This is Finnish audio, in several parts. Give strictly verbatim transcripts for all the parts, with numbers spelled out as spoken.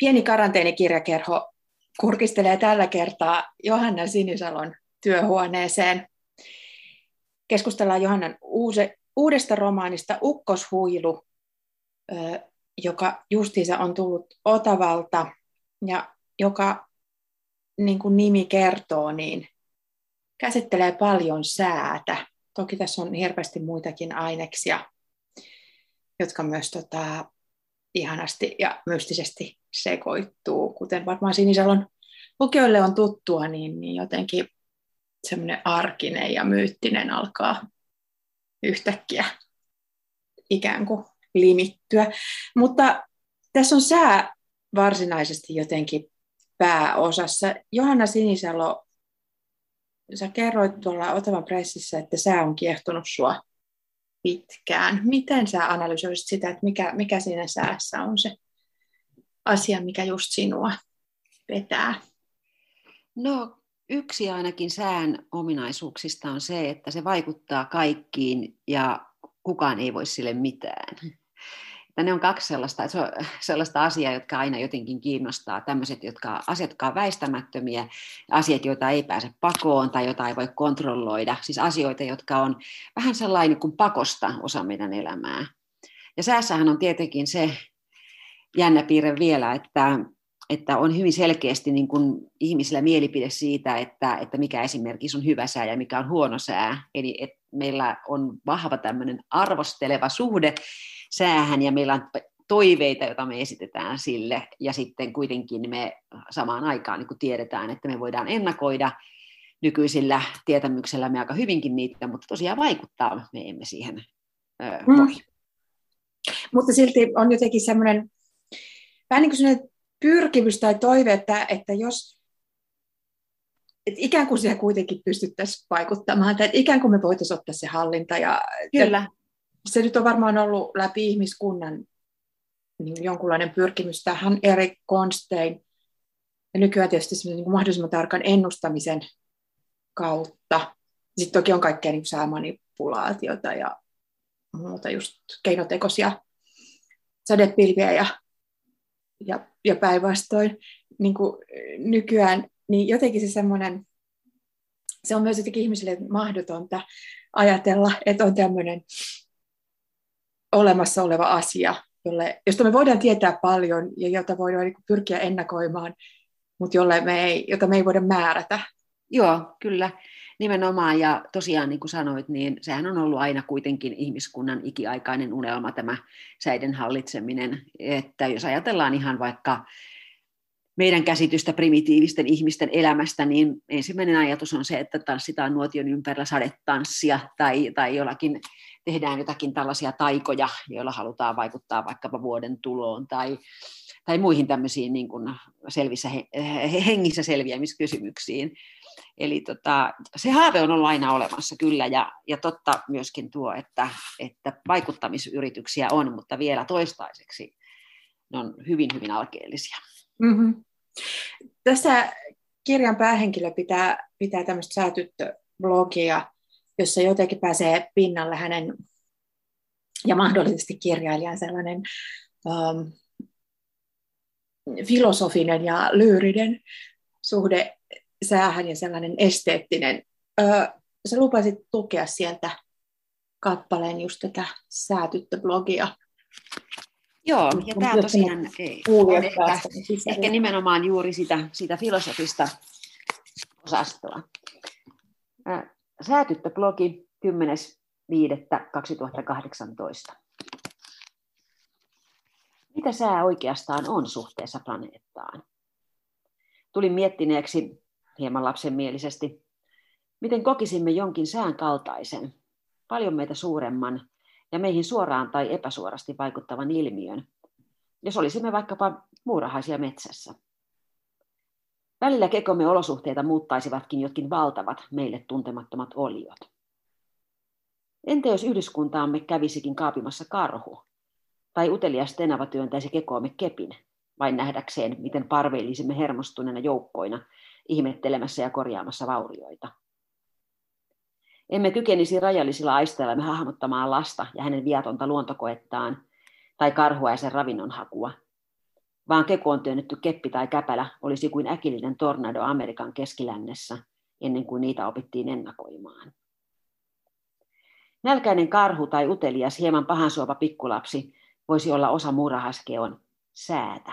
Pieni karanteenikirjakerho kurkistelee tällä kertaa Johanna Sinisalon työhuoneeseen. Keskustellaan Johannan uuse, uudesta romaanista Ukkoshuilu, joka justiinsa on tullut Otavalta ja joka, niin kuin nimi kertoo, niin käsittelee paljon säätä. Toki tässä on hirveästi muitakin aineksia, jotka myös tota, ihanasti ja mystisesti sekoittuu. Kuten varmaan Sinisalon lukijoille on tuttua, niin, niin jotenkin semmoinen arkinen ja myyttinen alkaa yhtäkkiä ikään kuin limittyä. Mutta tässä on sää varsinaisesti jotenkin pääosassa. Johanna Sinisalo, sä kerroit tuolla Otavan pressissä, että sää on kiehtonut sua pitkään. Miten sä analysoisit sitä, että mikä, mikä siinä säässä on se asia, mikä just sinua vetää? No yksi ainakin sään ominaisuuksista on se, että se vaikuttaa kaikkiin ja kukaan ei voi sille mitään. Ja ne on kaksi sellaista, se on sellaista asiaa, jotka aina jotenkin kiinnostaa. Tämmöiset jotka, asiat, jotka on väistämättömiä, asiat, joita ei pääse pakoon tai joita ei voi kontrolloida. Siis asioita, jotka on vähän sellainen kuin pakosta osa meidän elämää. Ja säässähän on tietenkin se jännä piirre vielä, että, että on hyvin selkeästi niin kuin ihmisillä mielipide siitä, että, että mikä esimerkiksi on hyvä sää ja mikä on huono sää. Eli että meillä on vahva tämmöinen arvosteleva suhde säähän ja meillä on toiveita, joita me esitetään sille ja sitten kuitenkin me samaan aikaan niin kuin tiedetään, että me voidaan ennakoida nykyisillä tietämyksellä me aika hyvinkin niitä, mutta tosiaan vaikuttaa, me emme siihen ö, voi. Mm. Mutta silti on jotenkin semmoinen vähän niin kuin pyrkimys tai toive, että, että jos että ikään kuin siihen kuitenkin pystyttäisiin vaikuttamaan tai että ikään kuin me voitaisiin ottaa se hallinta ja kyllä. Se nyt on varmaan ollut läpi ihmiskunnan niin jonkunlainen pyrkimys tähän eri konstein ja nykyään tietysti niin mahdollisimman tarkan ennustamisen kautta. Sitten toki on kaikkea niin säämanipulaatiota ja muuta just keinotekoisia sadepilviä ja, ja, ja päinvastoin niin nykyään. Niin jotenkin se semmoinen, se on myös jotenkin ihmisille mahdotonta ajatella, että on tämmöinen olemassa oleva asia, jolle, josta me voidaan tietää paljon ja jota voidaan pyrkiä ennakoimaan, mutta jolle me ei, jota me ei voida määrätä. Joo, kyllä. Nimenomaan. Ja tosiaan, niin kuin sanoit, niin sehän on ollut aina kuitenkin ihmiskunnan ikiaikainen unelma tämä säiden hallitseminen. Että jos ajatellaan ihan vaikka meidän käsitystä primitiivisten ihmisten elämästä, niin ensimmäinen ajatus on se, että tanssitaan nuotion ympärillä sadetanssia tai, tai jollakin tehdään jotakin tällaisia taikoja, joilla halutaan vaikuttaa vaikkapa vuoden tuloon tai, tai muihin tämmöisiin niin kuin selvissä, hengissä selviämiskysymyksiin. Eli tota, se haave on ollut aina olemassa kyllä ja, ja totta myöskin tuo, että, että vaikuttamisyrityksiä on, mutta vielä toistaiseksi ne on hyvin, hyvin alkeellisia. Mm-hmm. Tässä kirjan päähenkilö pitää, pitää tämmöistä säätyttöblogia, jossa jotenkin pääsee pinnalle hänen ja mahdollisesti kirjailijan sellainen um, filosofinen ja lyyrinen suhde säähän ja sellainen esteettinen. Ö, sä lupasit tukea sieltä kappaleen just tätä säätyttöblogia. Joo, ja tämä tosiaan on ehkä, ehkä nimenomaan juuri sitä, sitä filosofista osastoa. Säätyttöblogi kymmenes viidettä kaksituhattakahdeksantoista. Mitä sää oikeastaan on suhteessa planeettaan? Tulin miettineeksi hieman lapsenmielisesti, miten kokisimme jonkin sään kaltaisen, paljon meitä suuremman, ja meihin suoraan tai epäsuorasti vaikuttavan ilmiön, jos olisimme vaikkapa muurahaisia metsässä. Välillä kekomme olosuhteita muuttaisivatkin jotkin valtavat meille tuntemattomat oliot. Entä jos yhdyskuntaamme kävisikin kaapimassa karhu, tai utelias tenava työntäisi kekoomme kepin, vain nähdäkseen, miten parveilisimme hermostuneena joukkoina, ihmettelemässä ja korjaamassa vaurioita. Emme kykenisi rajallisilla aisteillamme hahmottamaan lasta ja hänen viatonta luontokoettaan tai karhua ja sen ravinnon hakua, vaan kekoon työnnetty keppi tai käpälä olisi kuin äkillinen tornado Amerikan keskilännessä, ennen kuin niitä opittiin ennakoimaan. Nälkäinen karhu tai utelias, hieman pahansuova pikkulapsi voisi olla osa muurahaskeon säätä.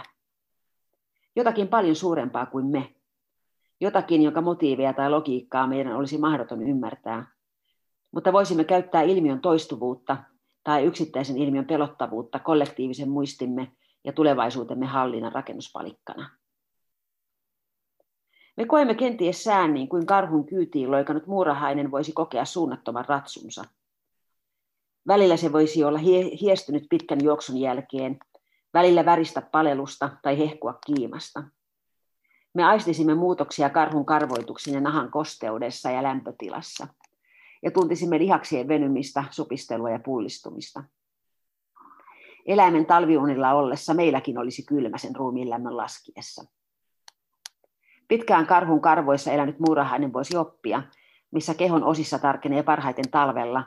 Jotakin paljon suurempaa kuin me. Jotakin, jonka motiiveja tai logiikkaa meidän olisi mahdoton ymmärtää. Mutta voisimme käyttää ilmiön toistuvuutta tai yksittäisen ilmiön pelottavuutta kollektiivisen muistimme ja tulevaisuutemme hallinnan rakennuspalikkana. Me koemme kenties sään niin kuin karhun kyytiin loikannut muurahainen voisi kokea suunnattoman ratsunsa. Välillä se voisi olla hie- hiestynyt pitkän juoksun jälkeen, välillä väristä palelusta tai hehkua kiimasta. Me aistisimme muutoksia karhun karvoituksiin ja nahan kosteudessa ja lämpötilassa, ja tuntisimme lihaksien venymistä, supistelua ja pullistumista. Eläimen talviunilla ollessa meilläkin olisi kylmä sen ruumiin lämmön laskiessa. Pitkään karhun karvoissa elänyt muurahainen voisi oppia, missä kehon osissa tarkenee parhaiten talvella,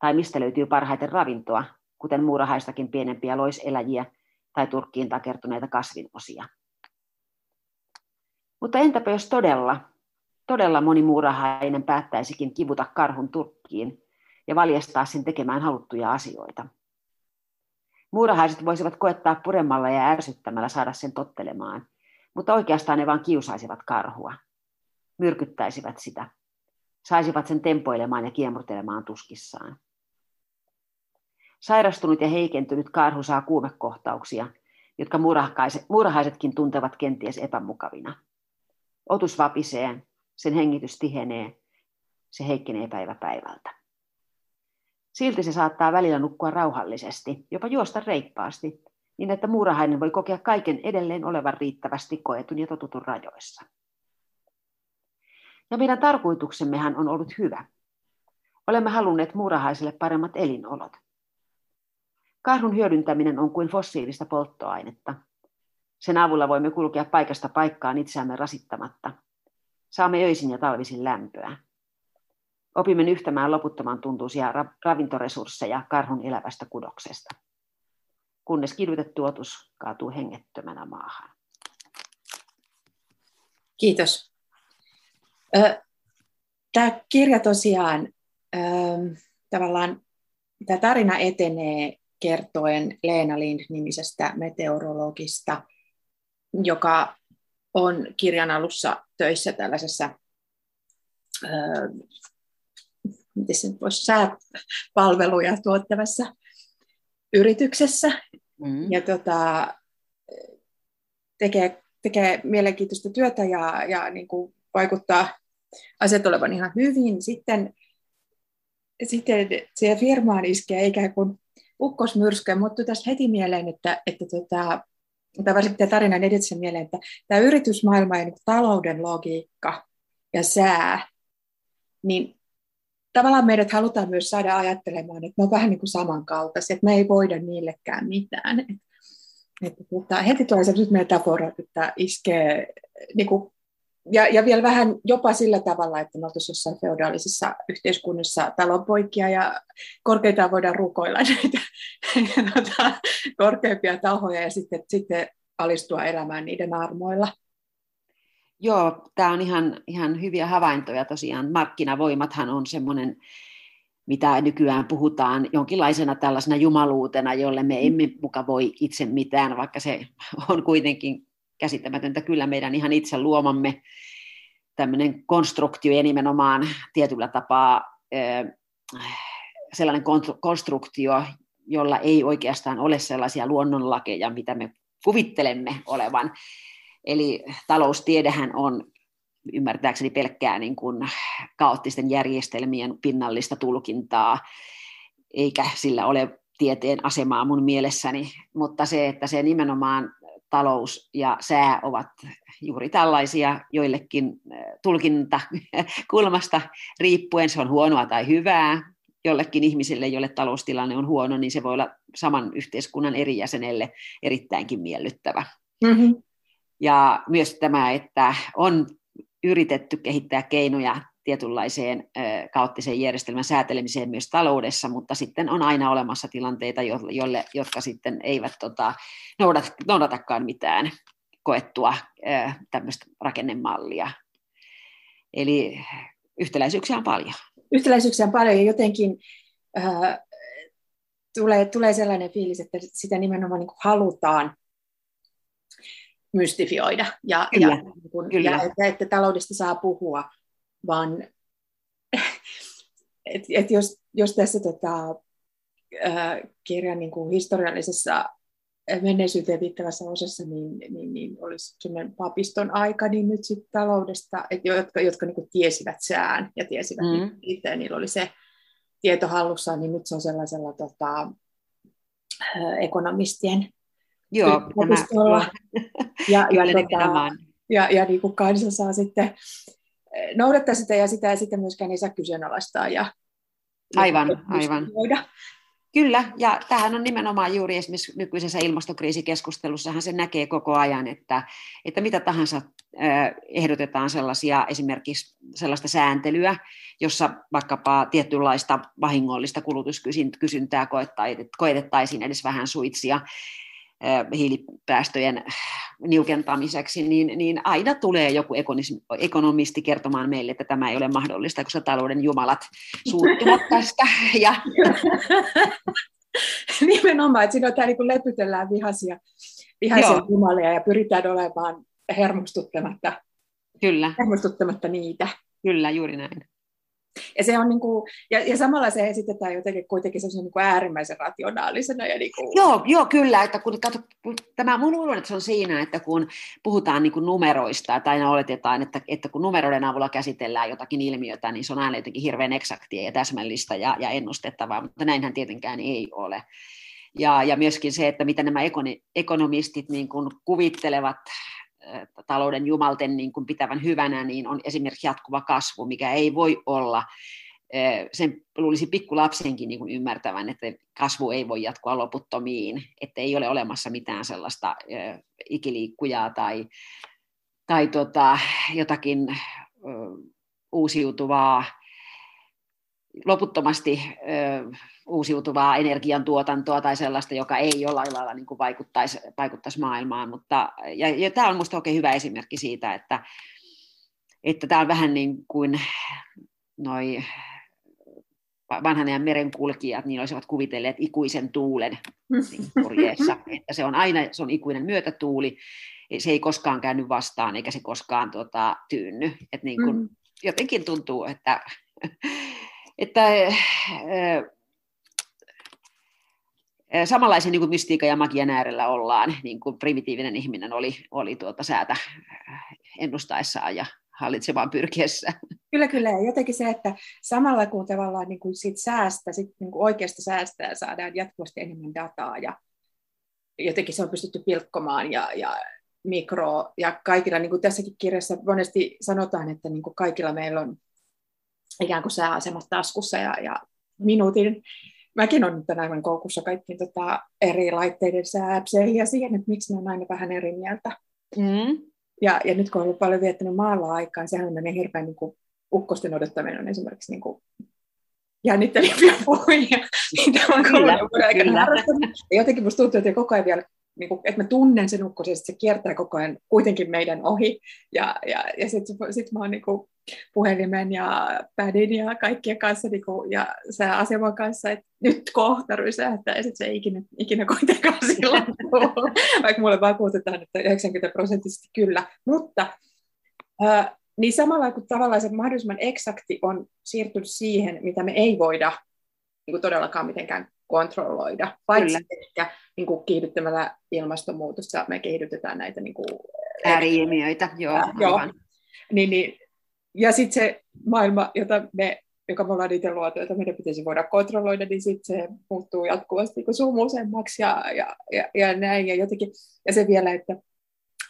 tai mistä löytyy parhaiten ravintoa, kuten muurahaistakin pienempiä loiseläjiä tai turkkiin takertuneita kasvinosia. Mutta entäpä jos todella, todella moni muurahainen päättäisikin kivuta karhun turkkiin ja valjastaa sen tekemään haluttuja asioita? Muurahaiset voisivat koettaa puremalla ja ärsyttämällä saada sen tottelemaan, mutta oikeastaan ne vaan kiusaisivat karhua, myrkyttäisivät sitä, saisivat sen tempoilemaan ja kiemurtelemaan tuskissaan. Sairastunut ja heikentynyt karhu saa kuumekohtauksia, jotka muurahaisetkin tuntevat kenties epämukavina. Otus vapisee, sen hengitys tihenee, se heikkenee päivä päivältä. Silti se saattaa välillä nukkua rauhallisesti, jopa juosta reippaasti, niin että muurahainen voi kokea kaiken edelleen olevan riittävästi koetun ja totutun rajoissa. Ja meidän tarkoituksemmehan on ollut hyvä. Olemme halunneet muurahaiselle paremmat elinolot. Karhun hyödyntäminen on kuin fossiilista polttoainetta. Sen avulla voimme kulkea paikasta paikkaan itseämme rasittamatta. Saamme öisin ja talvisin lämpöä. Opimme nyhtämään loputtoman tuntuisia ravintoresursseja karhun elävästä kudoksesta, kunnes kidutettu otus kaatuu hengettömänä maahan. Kiitos. Tämä kirja tosiaan, tavallaan tämä tarina etenee kertoen Leena Lind-nimisestä meteorologista, joka on kirjan alussa töissä tällaisessa, miten se nyt voisi, sääpalveluja tuottavassa yrityksessä mm. ja tota, tekee, tekee mielenkiintoista työtä ja, ja niin kuin vaikuttaa asiat olevan ihan hyvin. Sitten, sitten siihen firmaan iskee ikään kuin ukkosmyrsky. Mutta tässä heti mieleen, että, että tota, tai varsinkin tarinan edessä mieleen, että tämä yritysmaailma ja niin talouden logiikka ja sää, niin tavallaan meidät halutaan myös saada ajattelemaan, että me on vähän niin kuin samankaltaisia, että me ei voida niillekään mitään. Et, et, mutta heti tulee sellaiset metaforat, että iskee, niin kuin, ja, ja vielä vähän jopa sillä tavalla, että me oltaisiin jossain feudaalisessa yhteiskunnassa talonpoikia ja korkeintaan voidaan rukoilla näitä korkeimpia tahoja ja sitten, sitten alistua elämään niiden armoilla. Joo, tämä on ihan, ihan hyviä havaintoja tosiaan. Markkinavoimathan on semmoinen, mitä nykyään puhutaan jonkinlaisena tällaisena jumaluutena, jolle me emme muka voi itse mitään, vaikka se on kuitenkin käsittämätöntä kyllä meidän ihan itse luomamme tämmöinen konstruktio ja nimenomaan tietyllä tapaa sellainen konstruktio, jolla ei oikeastaan ole sellaisia luonnonlakeja, mitä me kuvittelemme olevan. Eli taloustiedehän on ymmärtääkseni pelkkää niin kuin kaoottisten järjestelmien pinnallista tulkintaa, eikä sillä ole tieteen asemaa mun mielessäni, mutta se, että se nimenomaan talous ja sää ovat juuri tällaisia joillekin tulkintakulmasta riippuen, se on huonoa tai hyvää. Jollekin ihmiselle, jolle taloustilanne on huono, niin se voi olla saman yhteiskunnan eri jäsenelle erittäinkin miellyttävä. Mm-hmm. Ja myös tämä, että on yritetty kehittää keinoja tietynlaiseen kaoottiseen järjestelmän säätelemiseen myös taloudessa, mutta sitten on aina olemassa tilanteita, jolle, jotka sitten eivät tota, noudat, noudatakaan mitään koettua tämmöistä rakennemallia. Eli yhtäläisyyksiä on paljon. Yhtäläisyyksiä on paljon ja jotenkin äh, tulee, tulee sellainen fiilis, että sitä nimenomaan niin kuin halutaan mystifioida ja, kyllä, ja, niin kuin, kyllä. ja että, että taloudesta saa puhua, vaan et, et jos, jos tässä tota, äh, kirjan niin kuin historiallisessa menneisyyteen viittävässä osassa niin, niin, niin olisi semmoinen papiston aika, niin nyt sitten taloudesta, et jotka, jotka niin kuin tiesivät sään ja tiesivät mm. niitä, ja niillä oli se tieto hallussaan, niin nyt se on sellaisella tota, ekonomistien Joo, papistolla. Ja, ja, tota, ja, ja niin kuin kansa saa sitten noudattaa sitä, ja sitä ja sitä myöskään ei saa kyseenalaistaa. Ja, aivan, ja aivan. Voida. Kyllä, ja tämähän on nimenomaan juuri esimerkiksi nykyisessä ilmastokriisikeskustelussahan se näkee koko ajan, että, että mitä tahansa ehdotetaan sellaisia esimerkiksi sellaista sääntelyä, jossa vaikkapa tietynlaista vahingollista kulutuskysyntää koetettaisiin edes vähän suitsia hiilipäästöjen niukentamiseksi, niin, niin aina tulee joku ekonomisti kertomaan meille, että tämä ei ole mahdollista, koska talouden jumalat suuttuvat tästä. Ja... Nimenomaan, että siinä on tämä niin kuin lepytellään vihaisia, vihaisia jumalia ja pyritään olemaan hermostuttamatta, Kyllä. hermostuttamatta niitä. Kyllä, juuri näin. Ja, se on niin kuin, ja, ja samalla se esitetään jotenkin kuitenkin niin kuin äärimmäisen rationaalisena. Ja niin kuin... joo, joo, kyllä. Että kun, katso, tämä mun luulen, että se on siinä, että kun puhutaan niin kuin numeroista, tai aina oletetaan, että, että kun numeroiden avulla käsitellään jotakin ilmiötä, niin se on aina jotenkin hirveän eksaktia ja täsmällistä ja, ja ennustettavaa, mutta näinhän tietenkään ei ole. Ja, ja myöskin se, että mitä nämä ekonomistit niin kuin kuvittelevat, talouden jumalten niin kuin pitävän hyvänä, niin on esimerkiksi jatkuva kasvu, mikä ei voi olla, sen luulisi pikkulapsenkin niin kuin ymmärtävän, että kasvu ei voi jatkua loputtomiin, että ei ole olemassa mitään sellaista ikiliikkujaa tai, tai tota, jotakin uusiutuvaa, loputtomasti ö, uusiutuvaa energiantuotantoa tai sellaista, joka ei jollain lailla niin kuin vaikuttaisi, vaikuttaisi maailmaan. Mutta, ja, ja tämä on minusta oikein hyvä esimerkki siitä, että tämä että on vähän niin kuin noi vanhan ajan merenkulkijat, niin olisivat kuvitelleet ikuisen tuulen purjeessa. Että se on aina se on ikuinen myötätuuli, se ei koskaan käynyt vastaan eikä se koskaan tota, tyynny. Et niin kuin, mm. jotenkin tuntuu, että... Että samanlaisen niin kuin mystiikan ja magian äärellä ollaan, niin kuin primitiivinen ihminen oli, oli tuota säätä ennustaessaan ja hallitsemaan pyrkiessä. Kyllä, kyllä. Ja jotenkin se, että samalla kun tavallaan niin kuin siitä säästä, sit niin kuin oikeasta säästää saadaan jatkuvasti enemmän dataa ja jotenkin se on pystytty pilkkomaan ja, ja mikro ja kaikilla, niin kuin tässäkin kirjassa monesti sanotaan, että niin kuin kaikilla meillä on ikään kuin sääasemat taskussa ja, ja minuutin. Mäkin olen nyt tänään koukussa kaikkiin tota eri laitteiden sääpseihin ja siihen, että miksi mä oon aina vähän eri mieltä. Mm. Ja, ja nyt kun olen paljon viettänyt maalla aikaan, sehän on niin hirveän niin kuin, ukkosten odottaminen on esimerkiksi niin kuin, jännittäviä puhuja. Niitä on kolmen aikana harrastanut. Ja jotenkin musta tuntuu, että koko ajan vielä, niin kuin, että mä tunnen sen ukkosen, että se kiertää koko ajan kuitenkin meidän ohi. Ja, ja, ja sitten sit mä oon niin kuin, puhelimen ja pädin ja kaikkien kanssa niin kuin, ja sääaseman kanssa, että nyt kohta rysähtää, ja sitten se ei ikinä, ikinä kuitenkaan silloin tule, vaikka mulle vakuutetaan, että yhdeksänkymmentä prosenttisesti kyllä. Mutta äh, niin samalla kun tavallaan se mahdollisimman eksakti on siirtynyt siihen, mitä me ei voida niin kuin todellakaan mitenkään kontrolloida, paitsi ehkä niin kuin kiihdyttämällä ilmastonmuutosta me kiihdytetään näitä niin kuin, ääri-ilmiöitä. Joo, äh, joo. Niin, niin, ja sitten se maailma, jota me, joka me ollaan itse luotu, jota meidän pitäisi voida kontrolloida, niin sitten se muuttuu jatkuvasti niin sumuisemmaksi ja, ja, ja, ja näin. Ja, jotenkin, ja se vielä, että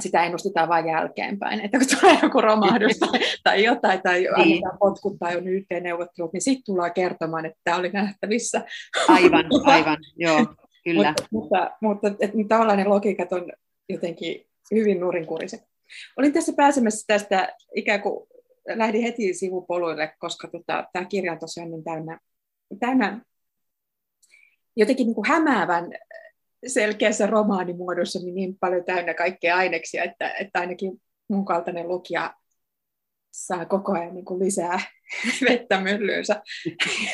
sitä ennustetaan vain jälkeenpäin, että kun tulee joku romahdus tai, tai jotain, tai annetaan potkut tai on Y T-neuvottelut, niin sitten tullaan kertomaan, että tämä oli nähtävissä. Aivan, aivan, joo, kyllä. mutta mutta, mutta tavallaan ne logiikat on jotenkin hyvin nurinkuriset. Olin tässä pääsemässä tästä ikään kuin lähdin heti sivupoluille, koska tota, tämä kirja on tosiaan niin täynnä, täynnä jotenkin niin kuin hämäävän selkeässä romaanimuodossa niin, niin paljon täynnä kaikkea aineksia, että, että ainakin mun kaltainen lukija saa koko ajan niin kuin lisää vettä myllyynsä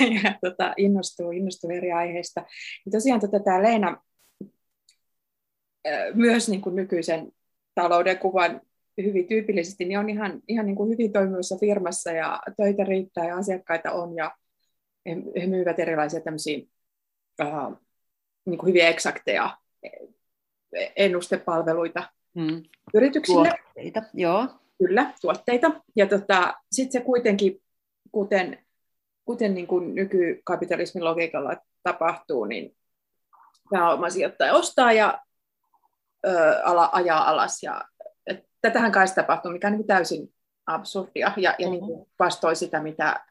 ja tota, innostuu, innostuu eri aiheista. Ja tosiaan tota, tämä Leena myös niin kuin nykyisen taloudenkuvan hyvin tyypillisesti, niin on ihan, ihan niin kuin hyvin toimivassa firmassa ja töitä riittää ja asiakkaita on ja he, he myyvät erilaisia tämmöisiä äh, niin kuin hyvin eksakteja ennustepalveluita mm. yrityksille. Tuotteita, joo. Kyllä, tuotteita. Ja tota, sitten se kuitenkin, kuten, kuten niin kuin nykykapitalismin logiikalla tapahtuu, niin pääomasijoittaja ostaa ja ö, ala, ajaa alas ja tätähän kai tapahtuu, mikä on niin täysin absurdia ja, ja niin kuin vastoi sitä, mitä,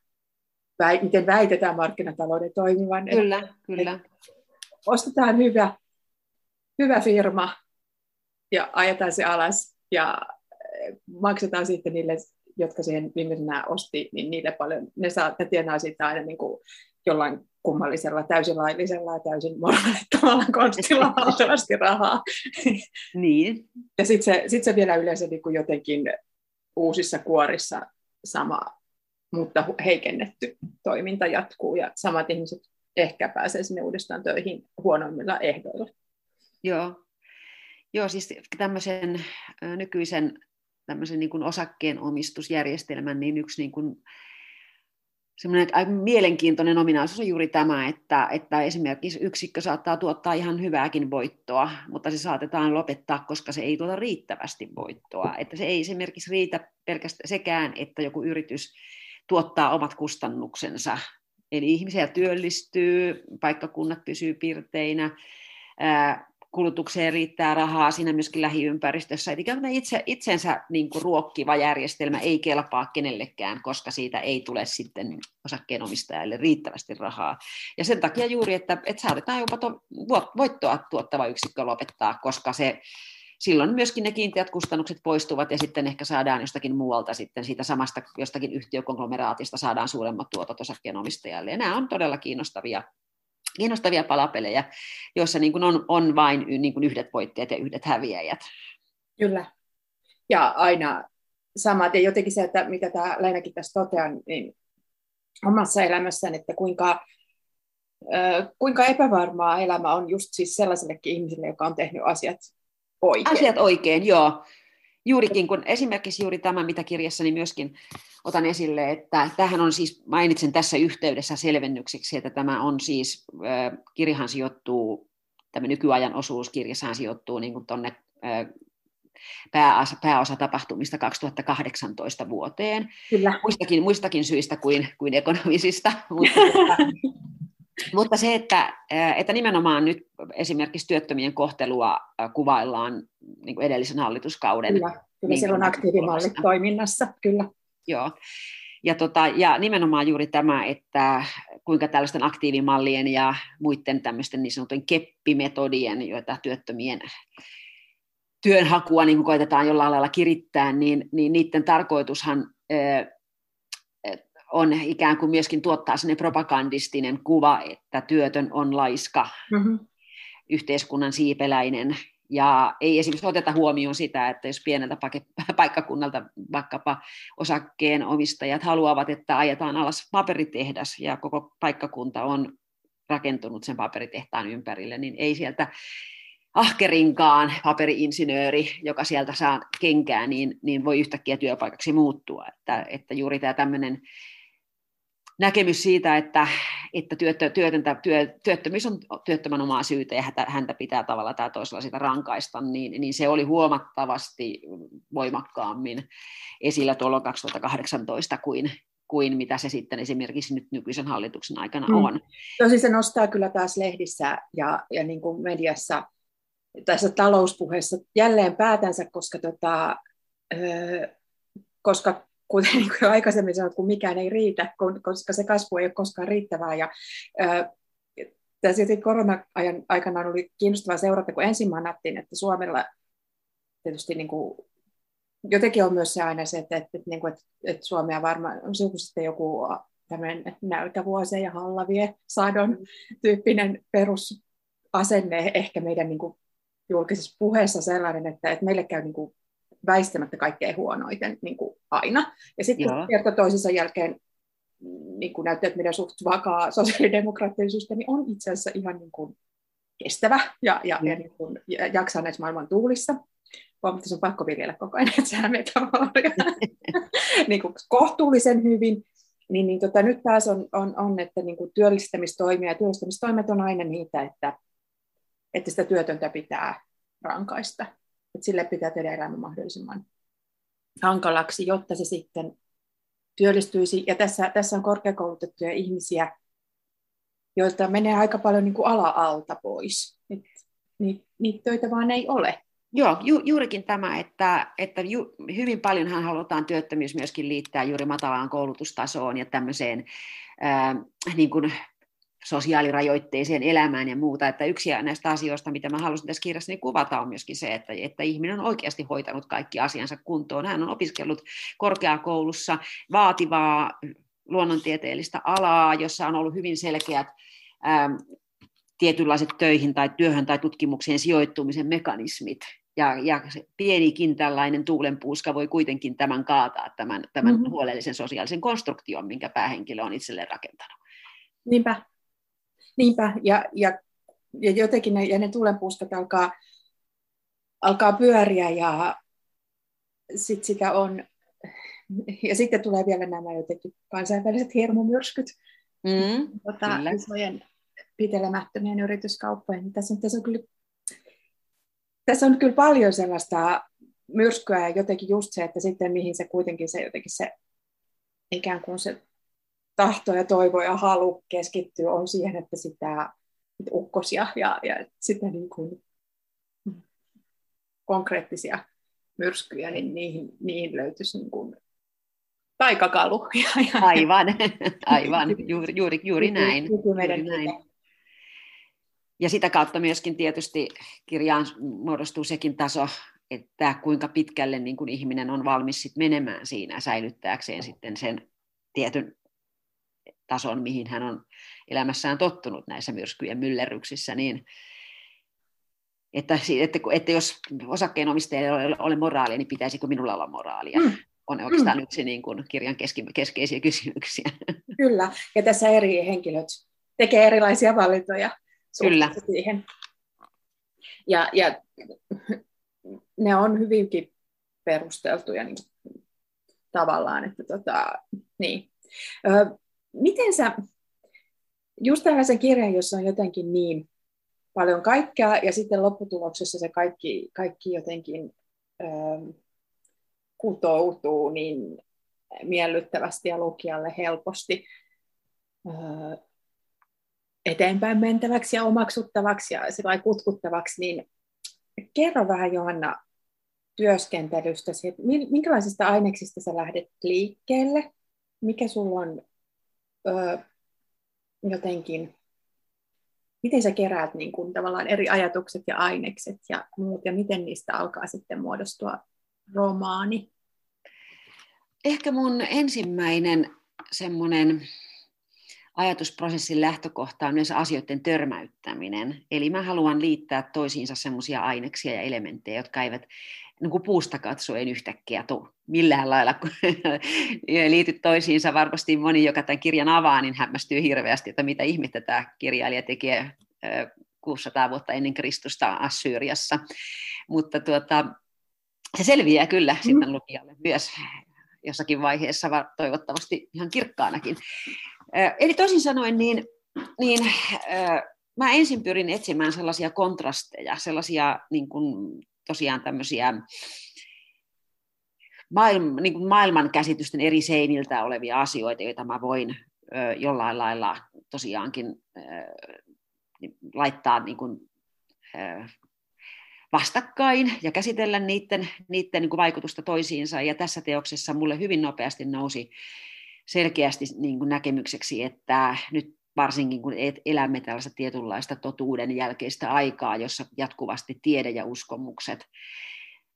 väi, miten väitetään markkinatalouden toimivan. Kyllä, et, kyllä. Et ostetaan hyvä, hyvä firma ja ajetaan se alas ja maksetaan sitten niille, jotka siihen viimeisenä osti, niin niille paljon. Ne, saa, ne tienaa siitä aina niin kuin jollain kummallisella, täysin laillisella ja täysin moraalittomalla konstilla valtavasti rahaa. Niin. Ja sitten se, sit se vielä yleensä niin kuin jotenkin uusissa kuorissa sama, mutta heikennetty toiminta jatkuu ja samat ihmiset ehkä pääsee sinne uudestaan töihin huonoimmilla ehdoilla. Joo, Joo siis tämmöisen nykyisen tämmöisen niin kuin osakkeenomistusjärjestelmän, niin yksi niin kuin semmoinen aika mielenkiintoinen ominaisuus on juuri tämä, että, että esimerkiksi yksikkö saattaa tuottaa ihan hyvääkin voittoa, mutta se saatetaan lopettaa, koska se ei tuota riittävästi voittoa. Että se ei esimerkiksi riitä pelkästään sekään, että joku yritys tuottaa omat kustannuksensa. Eli ihmisiä työllistyy, paikkakunnat pysyy pirteinä, kulutukseen riittää rahaa siinä myöskin lähiympäristössä. Eli itse, itsensä niin kuin ruokkiva järjestelmä ei kelpaa kenellekään, koska siitä ei tule sitten osakkeenomistajalle riittävästi rahaa. Ja sen takia juuri, että, että saatetaan jopa to, voittoa tuottava yksikkö lopettaa, koska se, silloin myöskin ne kiinteät kustannukset poistuvat ja sitten ehkä saadaan jostakin muualta sitten siitä samasta jostakin yhtiökonglomeraatista saadaan suuremmat tuotot osakkeenomistajalle. Ja nämä on todella kiinnostavia. Kiinnostavia palapelejä, joissa niin kuin on, on vain niin kuin yhdet voittajat ja yhdet häviäjät. Kyllä. Ja aina samat. Ja jotenkin se, että mitä tämä Leenakin tässä toteaa, niin omassa elämässään, että kuinka, äh, kuinka epävarmaa elämä on just siis sellaisellekin ihmiselle, joka on tehnyt asiat oikein. Asiat oikein, joo. Juurikin, kun esimerkiksi juuri tämä, mitä kirjassani myöskin otan esille, että tämähän on siis, mainitsen tässä yhteydessä selvennykseksi, että tämä on siis, kirjahan sijoittuu, tämä nykyajan osuus kirjassahan sijoittuu niin kuin tuonne pääosa, pääosa tapahtumista kaksituhattakahdeksantoista vuoteen. Kyllä. Muistakin, muistakin syistä kuin, kuin ekonomisista. Mutta, mutta se, että, että nimenomaan nyt esimerkiksi työttömien kohtelua kuvaillaan niin kuin edellisen hallituskauden. Kyllä, kyllä niin, siellä on aktiivimallit toiminnassa, kyllä. Joo. Ja, tota, ja nimenomaan juuri tämä, että kuinka tällaisten aktiivimallien ja muiden tämmöisten niin sanottujen keppimetodien, joita työttömien työnhakua niin koitetaan jollain lailla kirittää, niin, niin niiden tarkoitushan ö, on ikään kuin myöskin tuottaa sinne propagandistinen kuva, että työtön on laiska, mm-hmm. yhteiskunnan siipeläinen. Ja ei esimerkiksi oteta huomioon sitä, että jos pieneltä paikkakunnalta vaikkapa osakkeenomistajat haluavat, että ajetaan alas paperitehdas ja koko paikkakunta on rakentunut sen paperitehtaan ympärille, niin ei sieltä ahkerinkaan paperiinsinööri, joka sieltä saa kenkää, niin, niin voi yhtäkkiä työpaikaksi muuttua. Että, että juuri tämä tämmöinen näkemys siitä, että, että työttö, työtöntä, työ, työttömyys on työttömän omaa syytä ja häntä pitää tavalla tai toisella sitä rankaista, niin, niin se oli huomattavasti voimakkaammin esillä tuolloin kaksituhattakahdeksantoista kuin, kuin mitä se sitten esimerkiksi nyt nykyisen hallituksen aikana on. Mm. Tosi se nostaa kyllä taas lehdissä ja, ja niin kuin mediassa tässä talouspuheessa jälleen päätänsä, koska, tota, öö, koska kuten niin kuin aikaisemmin sanoit, kun mikään ei riitä, koska se kasvu ei ole koskaan riittävää. Ja, ää, tässä korona-ajan aikana oli kiinnostavaa seurata, kun ensin manattiin, että Suomella tietysti niin kuin jotenkin on myös se aina se, että, että, että, että, että Suomea varmaan on sitten joku tämmöinen nälkävuosien ja hallavien sadon tyyppinen perusasenne ehkä meidän niin kuin julkisessa puheessa sellainen, että, että meille käy niin kuin väistämättä kaikkein huonoiten niin kuin aina. Ja sitten kerta toisensa jälkeen niin kuin näyttää, että meidän suht vakaa sosiaalidemokraattinen systeemi on itse asiassa ihan niin kuin kestävä ja, ja, mm. ja niin kuin jaksaa näissä maailman tuulissa. Vaan, mutta se on pakko viljellä koko ajan, että sehän niin kohtuullisen hyvin. Niin, niin tota, nyt taas on, on, on että niin kuin työllistämistoimia ja työllistämistoimet on aina niitä, että, että sitä työtöntä pitää rankaista. Että sille pitää tehdä elämä mahdollisimman hankalaksi, jotta se sitten työllistyisi. Ja tässä, tässä on korkeakoulutettuja ihmisiä, joilta menee aika paljon niin kuin ala-alta pois. Nyt, niitä, niitä töitä vaan ei ole. Joo, ju, juurikin tämä, että, että ju, hyvin paljonhan halutaan työttömyys myöskin liittää juuri matalaan koulutustasoon ja tämmöiseen ää, niin kuin sosiaalirajoitteiseen elämään ja muuta. Että yksi näistä asioista, mitä mä halusin tässä kirjassani kuvata, on myöskin se, että, että ihminen on oikeasti hoitanut kaikki asiansa kuntoon. Hän on opiskellut korkeakoulussa vaativaa luonnontieteellistä alaa, jossa on ollut hyvin selkeät ää, tietynlaiset töihin tai työhön tai tutkimukseen sijoittumisen mekanismit. Ja, ja pienikin tällainen tuulenpuuska voi kuitenkin tämän kaataa, tämän, tämän mm-hmm. huolellisen sosiaalisen konstruktion, minkä päähenkilö on itselleen rakentanut. Niinpä. Niinpä. Ja, ja, ja jotenkin ne, ja ne tuulenpuuskat alkaa, alkaa pyöriä ja sit sitä on. Ja sitten tulee vielä nämä jotenkin kansainväliset hirmumyrskyt. Mm, tota, isojen pitelemättömien yrityskauppojen. Tässä on, tässä, on kyllä, tässä on kyllä paljon sellaista myrskyä ja jotenkin just se, että sitten mihin se kuitenkin se jotenkin se ikään kuin se tahto ja toivo ja halu keskittyy on siihen, että sitä että ukkosia ja, ja sitä niin kuin konkreettisia myrskyjä, niin niihin, niihin löytyisi niin kuin taikakalu. Aivan, aivan, juuri, juuri, juuri näin. Juuri näin. Ja sitä kautta myöskin tietysti kirjaan muodostuu sekin taso, että kuinka pitkälle niin kuin ihminen on valmis sit menemään siinä säilyttääkseen sitten sen tietyn tason, mihin hän on elämässään tottunut näissä myrskyjen myllerryksissä, niin että, että, että jos osakkeenomistajilla ei ole moraalia, niin pitäisikö minulla olla moraalia? Mm. On oikeastaan mm. yksi niin kuin kirjan keski, keskeisiä kysymyksiä. Kyllä, ja tässä eri henkilöt tekee erilaisia valintoja. Kyllä. Siihen. Ja, ja ne on hyvinkin perusteltuja niin, tavallaan. Että, tota, niin. Ö, miten sä, just tällaisen kirjan, jossa on jotenkin niin paljon kaikkea, ja sitten lopputuloksessa se kaikki, kaikki jotenkin ö, kutoutuu niin miellyttävästi ja lukijalle helposti ö, eteenpäin mentäväksi ja omaksuttavaksi ja kutkuttavaksi, niin kerro vähän, Johanna, työskentelystäsi, että minkälaisista aineksista sä lähdet liikkeelle, mikä sulla on öö, jotenkin, miten sä keräät niin kun, tavallaan eri ajatukset ja ainekset ja muut, ja miten niistä alkaa sitten muodostua romaani? Ehkä mun ensimmäinen semmoinen ajatusprosessin lähtökohta on myös asioiden törmäyttäminen. Eli mä haluan liittää toisiinsa semmoisia aineksia ja elementtejä, jotka eivät niin kuin puusta katsoen yhtäkkiä tule millään lailla liity toisiinsa. Varmasti moni, joka tämän kirjan avaa, niin hämmästyy hirveästi, että mitä ihmettä tämä kirjailija tekee kuusisataa vuotta ennen Kristusta Assyriassa. Mutta tuota, se selviää kyllä mm. sitten lukijalle myös jossakin vaiheessa, toivottavasti ihan kirkkaanakin. Eli toisin sanoen, niin, niin äh, mä ensin pyrin etsimään sellaisia kontrasteja, sellaisia niin kun, tosiaan tämmöisiä maailma, niin kun maailmankäsitysten eri seiniltä olevia asioita, joita mä voin äh, jollain lailla tosiaankin äh, laittaa niin kun, äh, vastakkain ja käsitellä niiden, niiden niin kun vaikutusta toisiinsa. Ja tässä teoksessa mulle hyvin nopeasti nousi selkeästi niin kuin näkemykseksi, että nyt varsinkin kun elämme tällaista tietynlaista totuuden jälkeistä aikaa, jossa jatkuvasti tiede ja uskomukset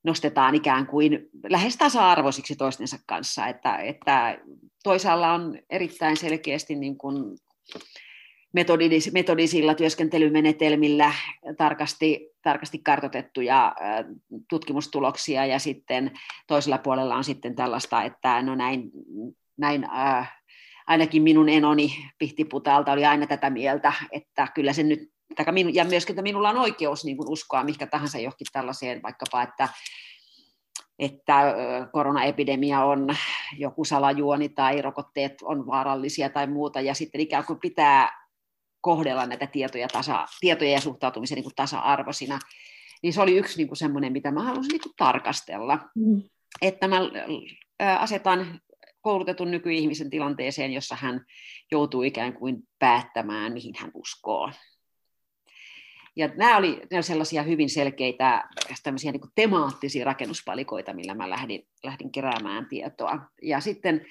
nostetaan ikään kuin lähes tasa-arvoisiksi toistensa kanssa, että, että toisaalla on erittäin selkeästi niin kuin metodis, metodisilla työskentelymenetelmillä tarkasti, tarkasti kartoitettuja tutkimustuloksia, ja sitten toisella puolella on sitten tällaista, että no näin, näin äh, ainakin minun enoni Pihtiputaalta oli aina tätä mieltä, että kyllä se nyt, ja myöskin, että minulla on oikeus niin kuin uskoa mihinkä tahansa johonkin tällaiseen, vaikkapa, että, että koronaepidemia on joku salajuoni tai rokotteet on vaarallisia tai muuta, ja sitten ikään kuin pitää kohdella näitä tietoja, tasa, tietoja ja suhtautumisen niin kuin tasa-arvoisina, niin se oli yksi niin kuin semmoinen, mitä mä halusin niin kuin tarkastella, mm. että mä asetan koulutetun nykyihmisen tilanteeseen, jossa hän joutuu ikään kuin päättämään, mihin hän uskoo. Ja nämä oli, nämä oli sellaisia hyvin selkeitä tämmöisiä niin kuin temaattisia rakennuspalikoita, millä mä lähdin, lähdin keräämään tietoa. Ja sitten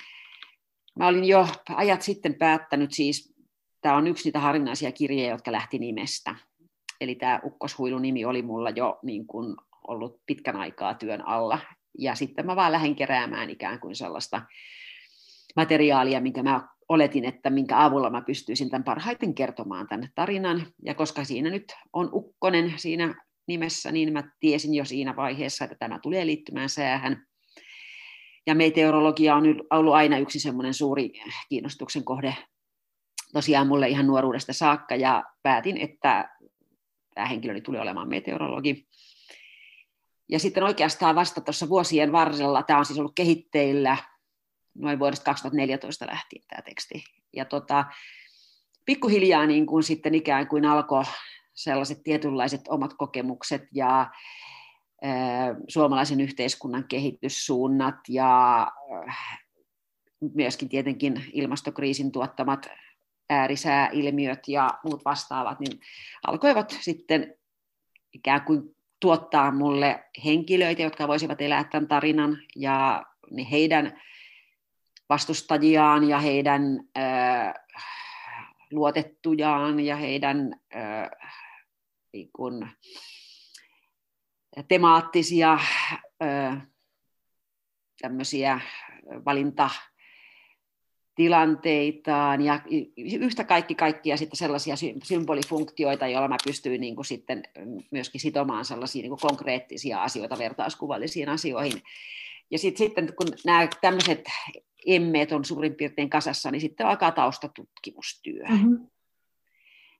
mä olin jo ajat sitten päättänyt, siis tämä on yksi niitä harvinaisia kirjeitä, jotka lähti nimestä. Eli tämä Ukkoshuilu-nimi oli mulla jo niin kuin ollut pitkän aikaa työn alla. Ja sitten mä vaan lähdin keräämään ikään kuin sellaista materiaalia, minkä mä oletin, että minkä avulla mä pystyisin tämän parhaiten kertomaan tämän tarinan. Ja koska siinä nyt on ukkonen siinä nimessä, niin mä tiesin jo siinä vaiheessa, että tämä tulee liittymään säähän. Ja meteorologia on ollut aina yksi semmoinen suuri kiinnostuksen kohde tosiaan mulle ihan nuoruudesta saakka. Ja päätin, että tämä henkilöni tulee olemaan meteorologi. Ja sitten oikeastaan vasta tuossa vuosien varrella, tämä on siis ollut kehitteillä noin vuodesta kaksituhattaneljätoista lähtien tämä teksti. Ja tota, pikkuhiljaa niin kuin sitten ikään kuin alkoi sellaiset tietynlaiset omat kokemukset ja ö, suomalaisen yhteiskunnan kehityssuunnat ja ö, myöskin tietenkin ilmastokriisin tuottamat äärisääilmiöt ja muut vastaavat, niin alkoivat sitten ikään kuin tuottaa mulle henkilöitä, jotka voisivat elää tämän tarinan, ja niin heidän vastustajiaan ja heidän ö, luotettujaan ja heidän ö, niin kuin, temaattisia ö, tämmöisiä valintatilanteita ja yhtä kaikki kaikkia sitten sellaisia symbolifunktioita, joilla mä pystyin niin kuin sitten myöskin sitomaan sellaisia niin kuin konkreettisia asioita vertauskuvallisiin asioihin. Ja sit, sitten kun nämä tämmöiset emmeet on suurin piirtein kasassa, niin sitten alkaa taustatutkimustyö. Mm-hmm.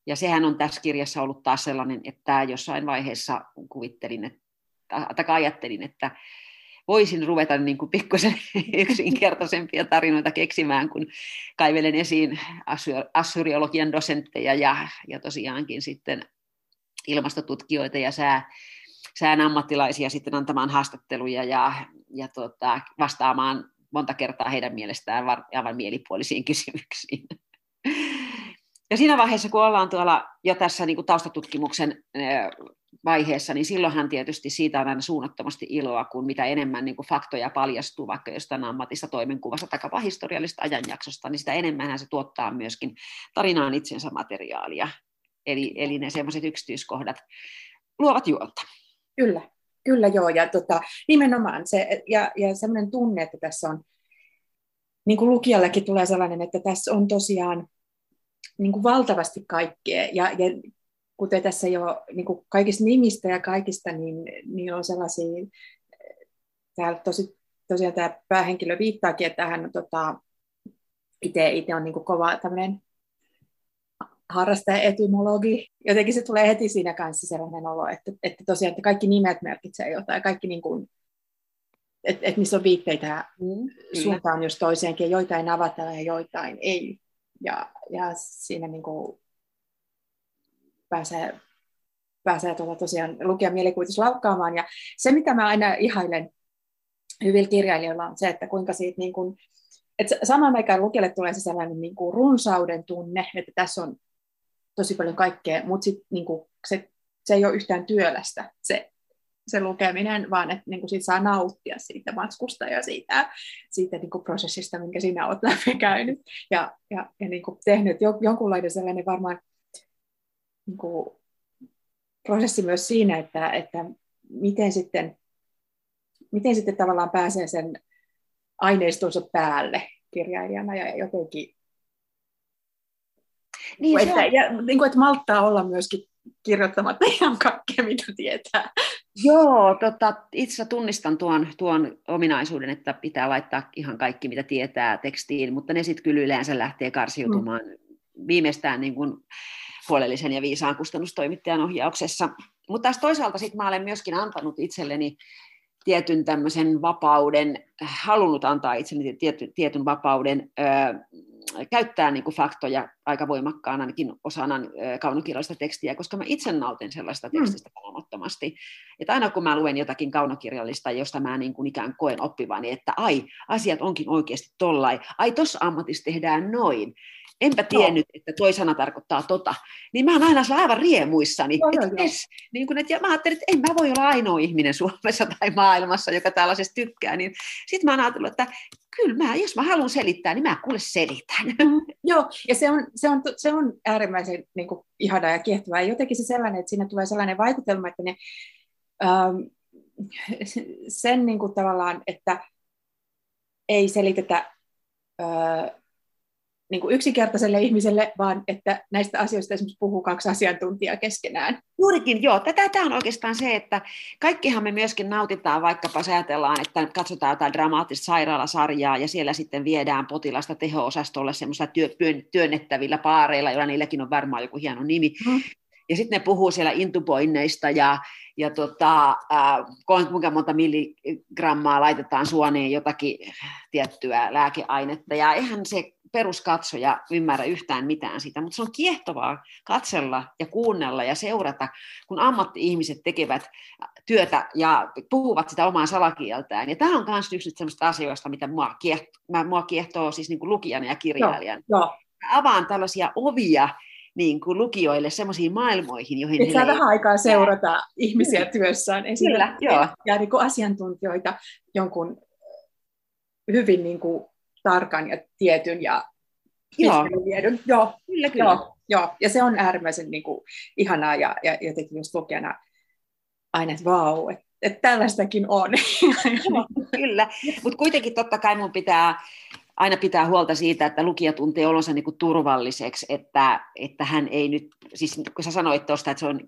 Ja sehän on tässä kirjassa ollut taas sellainen, että jossain vaiheessa kuvittelin, että, tai ajattelin, että voisin ruveta niin kuin pikkusen yksinkertaisempia tarinoita keksimään, kun kaivelen esiin assyriologian dosentteja ja, ja tosiaankin sitten ilmastotutkijoita ja sää, sään ammattilaisia sitten antamaan haastatteluja ja, ja tota, vastaamaan monta kertaa heidän mielestään aivan mielipuolisiin kysymyksiin. Ja siinä vaiheessa, kun ollaan tuolla jo tässä niin kuin taustatutkimuksen vaiheessa, niin silloinhan tietysti siitä on aina suunnattomasti iloa, kun mitä enemmän niin kuin faktoja paljastuu vaikka jostain ammatista toimenkuvasta tai vaikka historiallisesta ajanjaksosta, niin sitä enemmänhän se tuottaa myöskin tarinaan itsensä materiaalia. Eli, eli ne sellaiset yksityiskohdat luovat juonta. Kyllä. Kyllä joo, ja tota, nimenomaan se, ja, ja sellainen tunne, että tässä on, niin kuin lukijallekin tulee sellainen, että tässä on tosiaan niin kuin valtavasti kaikkea, ja, ja kuten tässä jo niin kuin kaikista nimistä ja kaikista, niin, niin on sellaisia, täällä tosi, tosiaan tämä päähenkilö viittaakin, että hän tota, itse on niin kuin kova tämmöinen harrastaja etymologi. Jotenkin se tulee heti siinä kanssa sellainen olo, että, että tosiaan että kaikki nimet merkitsee jotain, kaikki niin kuin, että, että niissä on viitteitä mm, suuntaan jos toiseenkin, joitain avataan ja joitain ei. Ja, ja siinä niin kuin pääsee, pääsee tuota tosiaan lukijan mielikuvitus laukkaamaan. Ja se, mitä mä aina ihailen hyvillä kirjailijoilla, on se, että kuinka siitä niin kuin, että samaan aikaan lukijalle tulee se sellainen niin kuin runsauden tunne, että tässä on tosi paljon kaikkea, mutta sit, niin kuin, se, se ei ole yhtään työlästä se, se lukeminen, vaan että niin kuin siitä saa nauttia siitä matskusta ja siitä, siitä niin kuin prosessista, minkä sinä olet läpikäynyt ja, ja, ja niin kuin tehnyt jonkunlainen sellainen varmaan niin kuin prosessi myös siinä, että, että miten sitten miten sitten tavallaan pääsee sen aineistonsa päälle kirjailijana ja jotenkin niin, että, on... ja, niin kuin, että malttaa olla myöskin kirjoittamatta ihan kaikkea, mitä tietää. Joo, tota, itse tunnistan tuon, tuon ominaisuuden, että pitää laittaa ihan kaikki, mitä tietää tekstiin, mutta ne sitten kyllä yleensä lähtee karsiutumaan mm. viimeistään niin kuin huolellisen ja viisaan kustannustoimittajan ohjauksessa. Mutta taas toisaalta sit mä olen myöskin antanut itselleni tietyn tämmöisen vapauden, halunnut antaa itselleni tietyn, tietyn vapauden öö, käyttää niin kuin faktoja aika voimakkaan ainakin osana kaunokirjallista tekstiä, koska mä itse nautin sellaista tekstistä kalamattomasti. Että aina kun mä luen jotakin kaunokirjallista, josta mä niin kuin ikään koen oppivani, että ai, asiat onkin oikeasti tollain, ai tossa ammatissa tehdään noin, enpä tiennyt, no. että toi sana tarkoittaa tota, niin mä oon aina aivan riemuissani. No, et, no, yes. no. Niin kun, et, ja mä ajattelin, että en mä voi olla ainoa ihminen Suomessa tai maailmassa, joka tällaisesta tykkää, niin sit mä oon ajatellut, että kyllä mä, jos mä haluan selittää, niin mä kuule selitän. Mm, joo, ja se on, se on, se on äärimmäisen niin kuin, ihanaa ja kiehtovaa. Ja jotenkin se sellainen, että siinä tulee sellainen vaikutelma, että ne, ähm, sen niin kuin, tavallaan, että ei selitetä äh, niin kuin yksinkertaiselle ihmiselle, vaan että näistä asioista esimerkiksi puhuu kaksi asiantuntijaa keskenään. Juurikin, joo. Tämä on oikeastaan se, että kaikkihan me myöskin nautitaan, vaikkapa ajatellaan, että katsotaan jotain dramaattista sairaalasarjaa ja siellä sitten viedään potilasta teho-osastolle semmoisella työ, työnnettävillä paareilla, joilla niilläkin on varmaan joku hieno nimi. Mm. Ja sitten ne puhuu siellä intuboinneista ja, ja tota, äh, kuinka monta milligrammaa laitetaan suoneen jotakin tiettyä lääkeainetta. Ja eihän se peruskatsoja ymmärrä yhtään mitään sitä, mutta se on kiehtovaa katsella ja kuunnella ja seurata, kun ammatti-ihmiset tekevät työtä ja puhuvat sitä omaa salakieltään. Ja tämä on myös yksi sellaisista asioista, mitä minua kiehtoo, kiehtoo siis niin kuin lukijana ja kirjailijana. Joo, joo. Avaan tällaisia ovia niin kuin lukijoille sellaisiin maailmoihin, joihin he... Saa vähän aikaa seurata ihmisiä kyllä. työssään esille. Kyllä, joo. Ja niin kuin asiantuntijoita jonkun hyvin... Niin kuin tarkan ja tietyn ja viedyn. Joo, kyllä, kyllä. Joo, joo. Ja se on äärimmäisen niin kuin, ihanaa ja, ja jotenkin just lukijana aina, että vau, että et tällaistakin on. Joo, kyllä, mutta kuitenkin totta kai mun pitää aina pitää huolta siitä, että lukija tuntee olonsa niin kuin turvalliseksi, että, että hän ei nyt, siis kun sä sanoit tuosta, että se on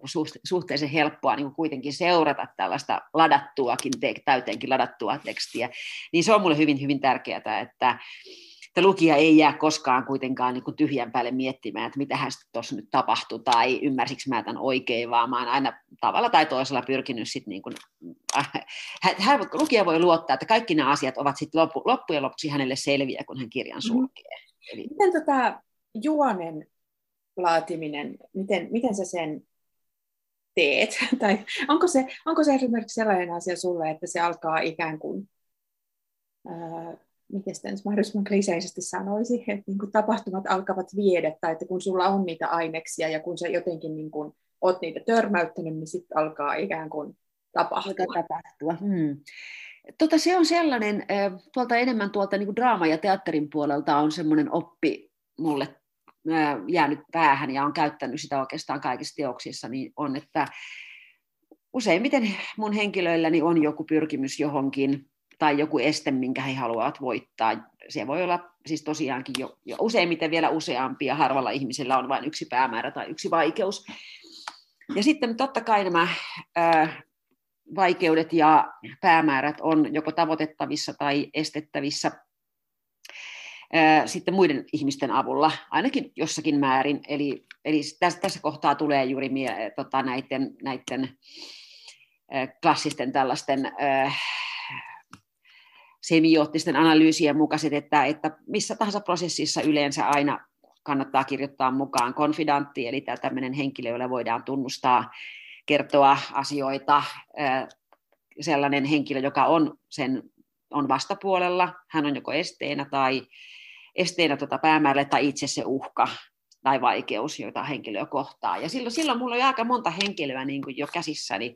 suhteellisen helppoa niin kuin kuitenkin seurata tällaista ladattuakin, täyteenkin ladattua tekstiä, niin se on mulle hyvin, hyvin tärkeää, että, että lukija ei jää koskaan kuitenkaan niin kuin tyhjän päälle miettimään, että mitähän tuossa nyt tapahtui tai ymmärsikö mä tämän oikein, vaan mä oon aina tavalla tai toisella pyrkinyt sitten niin kuin, hän, lukija voi luottaa, että kaikki nämä asiat ovat sitten loppu, loppujen lopuksi hänelle selviä, kun hän kirjan sulkee. Eli... Miten tota juonen laatiminen, miten, miten sä sen teet? Tai onko se, onko se esimerkiksi sellainen asia sulle, että se alkaa ikään kuin, ää, miten sitä nyt mahdollisimman kliseisesti sanoisi, että niin kuin tapahtumat alkavat viedä, tai että kun sulla on niitä aineksia ja kun sä jotenkin niin kuin oot niitä törmäyttänyt, niin sitten alkaa ikään kuin tapahtua. tapahtua. Hmm. Tota, se on sellainen, tuolta enemmän tuolta niin kuin draama- ja teatterin puolelta on semmoinen oppi mulle jäänyt päähän ja on käyttänyt sitä oikeastaan kaikissa teoksissa, niin on, että useimmiten mun henkilöilläni on joku pyrkimys johonkin tai joku este, minkä he haluavat voittaa. Se voi olla siis tosiaankin jo, jo useimmiten vielä useampi ja harvalla ihmisellä on vain yksi päämäärä tai yksi vaikeus. Ja sitten totta kai nämä äh, vaikeudet ja päämäärät on joko tavoitettavissa tai estettävissä äh, sitten muiden ihmisten avulla, ainakin jossakin määrin. Eli, eli tässä, tässä kohtaa tulee juuri mie- tota, näiden, näiden äh, klassisten tällaisten... Äh, semioottisten analyysien mukaiset, että, että missä tahansa prosessissa yleensä aina kannattaa kirjoittaa mukaan konfidantti, eli tämä tämmöinen henkilö, jolla voidaan tunnustaa, kertoa asioita, sellainen henkilö, joka on, sen, on vastapuolella, hän on joko esteenä tai esteenä tuota päämäärälle tai itse se uhka tai vaikeus, joita henkilö kohtaa. Ja silloin, silloin mulla on aika monta henkilöä niin kuin jo käsissäni,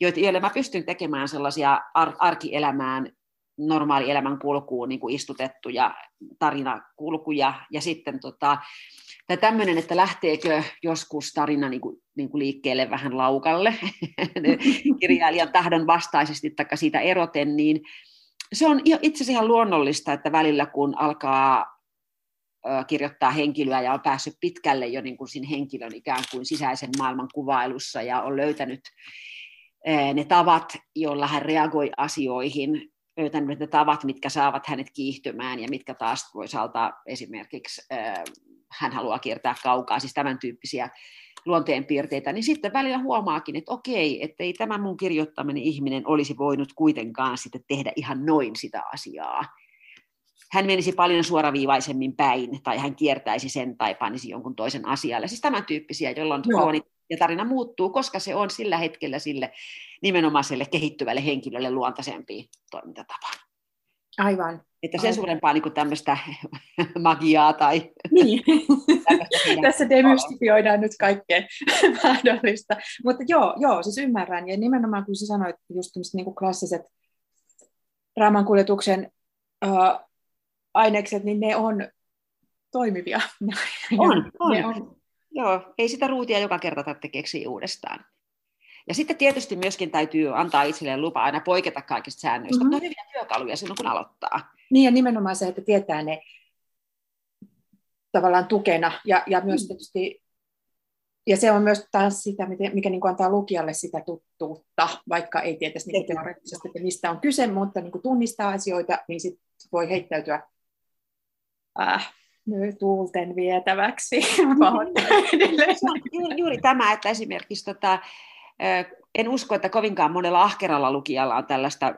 joille mä pystyn tekemään sellaisia ar- arkielämään, normaali elämän kulkuun niin kuin istutettuja tarinakulkuja ja sitten tota, tai tämmöinen, että lähteekö joskus tarina niin kuin, niin kuin liikkeelle vähän laukalle kirjailijan tahdon vastaisesti tai siitä eroten, niin se on itse asiassa ihan luonnollista, että välillä kun alkaa kirjoittaa henkilöä ja on päässyt pitkälle jo niin kuin siinä henkilön ikään kuin sisäisen maailman kuvailussa ja on löytänyt ne tavat, joilla hän reagoi asioihin, löytänyt ne tavat, mitkä saavat hänet kiihtymään ja mitkä taas toisaalta esimerkiksi hän haluaa kiertää kaukaa, siis tämän tyyppisiä luonteenpiirteitä, niin sitten välillä huomaakin, että okei, että ei tämä mun kirjoittaminen ihminen olisi voinut kuitenkaan sitten tehdä ihan noin sitä asiaa. Hän menisi paljon suoraviivaisemmin päin, tai hän kiertäisi sen tai panisi jonkun toisen asialle. Siis tämän tyyppisiä, jolloin krooni ja tarina muuttuu, koska se on sillä hetkellä sille nimenomaiselle kehittyvälle henkilölle luontaisempi toimintatapa. Aivan. Että sen suurempaa niin kuin tämmöistä magiaa tai... Niin, tässä demystifioidaan nyt kaikkea mahdollista. Mutta joo, joo, siis ymmärrän. Ja nimenomaan kun sä sanoit just tämmöiset niin kuin klassiset raamankuljetuksen uh, ainekset, niin ne on toimivia. On, on. Ne on. Joo, ei sitä ruutia joka kerta tarvitse keksiä uudestaan. Ja sitten tietysti myöskin täytyy antaa itselleen lupa aina poiketa kaikista säännöistä, mutta mm-hmm. on hyviä työkaluja silloin, kun aloittaa. Niin, ja nimenomaan se, että tietää ne tavallaan tukena, ja, ja myös mm. tietysti, ja se on myös taas sitä, mikä niin kuin antaa lukijalle sitä tuttuutta, vaikka ei tietäisi niin teoreettisesti, että mistä on kyse, mutta niin kuin tunnistaa asioita, niin sitten voi heittäytyä äh. Nyt tuulten vietäväksi. Juuri tämä, että esimerkiksi tota, en usko, että kovinkaan monella ahkeralla lukijalla on tällaista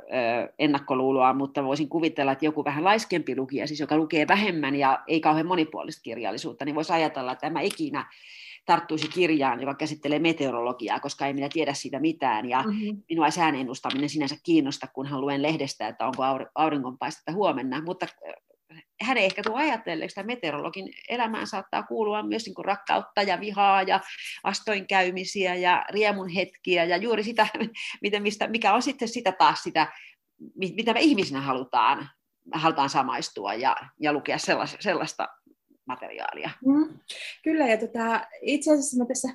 ennakkoluuloa, mutta voisin kuvitella, että joku vähän laiskempi lukija, siis joka lukee vähemmän ja ei kauhean monipuolista kirjallisuutta, niin voisi ajatella, että tämä ikinä tarttuisi kirjaan, joka käsittelee meteorologiaa, koska ei minä tiedä siitä mitään, ja mm-hmm. minua sään ennustaminen sinänsä kiinnosta, kunhan luen lehdestä, että onko auringonpaistetta huomenna, mutta hän ei ehkä tule ajatelleeksi, että meteorologin elämään saattaa kuulua myös niin kuin rakkautta ja vihaa ja vastoinkäymisiä ja riemun hetkiä ja juuri sitä, mistä, mikä on sitten sitä taas sitä, mitä me ihmisinä halutaan, halutaan samaistua ja, ja lukea sellaista, sellaista materiaalia. Mm, kyllä, ja tota, itse asiassa mä tässä,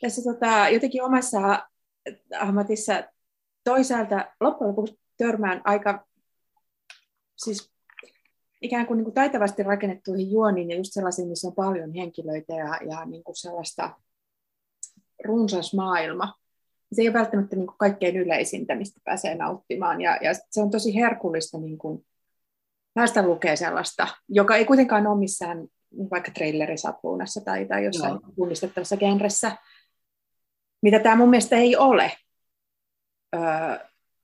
tässä tota, jotenkin omassa ammatissa toisaalta loppujen lopuksi törmään aika... Siis, ikään kuin, niin kuin taitavasti rakennettuihin juoniin ja just sellaisiin, missä on paljon henkilöitä ja, ja niin kuin sellaista runsas maailma. Se ei ole välttämättä niin kuin kaikkein yleisintä, mistä pääsee nauttimaan. Ja, ja se on tosi herkullista niin kuin päästä lukee sellaista, joka ei kuitenkaan ole missään vaikka trailerisapuunassa tai, tai jossain no. tunnistettavassa genressä, mitä tämä mun mielestä ei ole. Öö,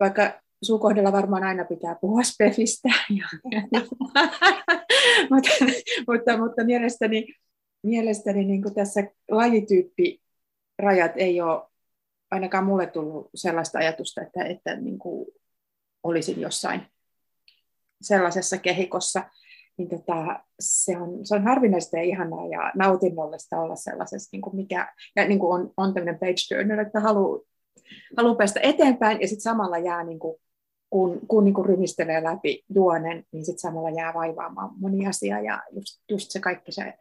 vaikka... Sun kohdalla varmaan aina pitää puhua spefistä, mutta, mutta, mutta mielestäni, mielestäni niin kuin tässä lajityyppirajat ei ole ainakaan mulle tullut sellaista ajatusta, että, että niin kuin olisin jossain sellaisessa kehikossa. Niin tota, se, on, se on harvinaista ja ihanaa ja nautinnollista olla sellaisessa, niin kuin mikä, ja niin kuin on, on tämmöinen page-turner, että haluaa haluaa päästä eteenpäin ja sitten samalla jää niin kuin kun, kun niin kuin rymistelee läpi juonen, niin sitten samalla jää vaivaamaan moni asia ja just, just se kaikki se,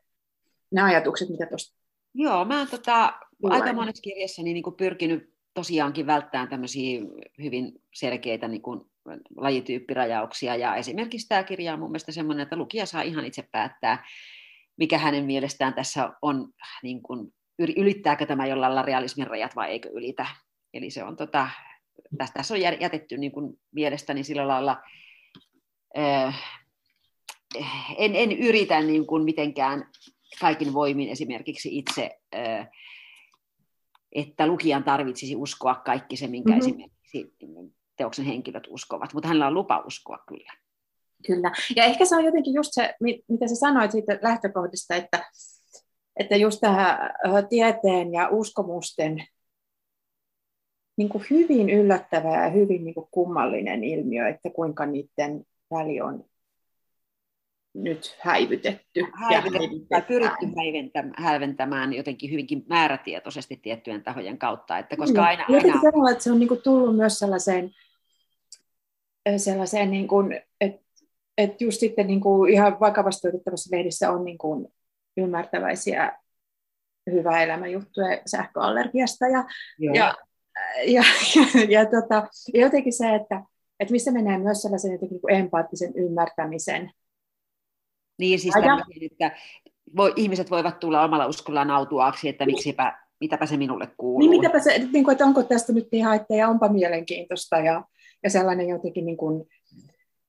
ne ajatukset, mitä tuosta... Joo, mä oon tota, aika monessa kirjassani niin kuin pyrkinyt tosiaankin välttämään tämmöisiä hyvin selkeitä niin kuin lajityyppirajauksia ja esimerkiksi tämä kirja on mun mielestä semmoinen, että lukija saa ihan itse päättää, mikä hänen mielestään tässä on, niin kuin, ylittääkö tämä jollain lailla realismin rajat vai eikö ylitä. Eli se on tota, tässä on jätetty niin kuin mielestäni sillä lailla, en, en yritä niin kuin mitenkään kaikin voimin esimerkiksi itse, että lukijan tarvitsisi uskoa kaikki se, minkä mm-hmm. esimerkiksi teoksen henkilöt uskovat, mutta hänellä on lupa uskoa kyllä. Kyllä, ja ehkä se on jotenkin just se, mitä sä sanoit siitä lähtökohdista, että, että just tähän tieteen ja uskomusten, niin kuin hyvin yllättävä ja hyvin niin kuin kummallinen ilmiö, että kuinka niiden väli on nyt häivytetty. Häivytetty ja pyritty hälventämään jotenkin hyvinkin määrätietoisesti tiettyjen tahojen kautta. Että koska mm. aina, aina... Sanoa, että se on niin kuin tullut myös sellaiseen, sellaiseen niin kuin, että, että just sitten niin kuin ihan vakavasti otettavassa lehdissä on niin kuin ymmärtäväisiä hyvää elämänjuttuja sähköallergiasta ja, ja, ja, ja, ja, ja, tota, ja jotenkin se, että, että missä mennään myös sellaisen jotenkin kuin empaattisen ymmärtämisen. Niin siis tämmöinen, että voi, ihmiset voivat tulla omalla uskollaan autuaaksi, että miksipä, mitäpä se minulle kuuluu. Niin mitäpä se, niin kuin, että onko tästä nyt niin haittaa ja onpa mielenkiintoista ja, ja sellainen jotenkin niin kuin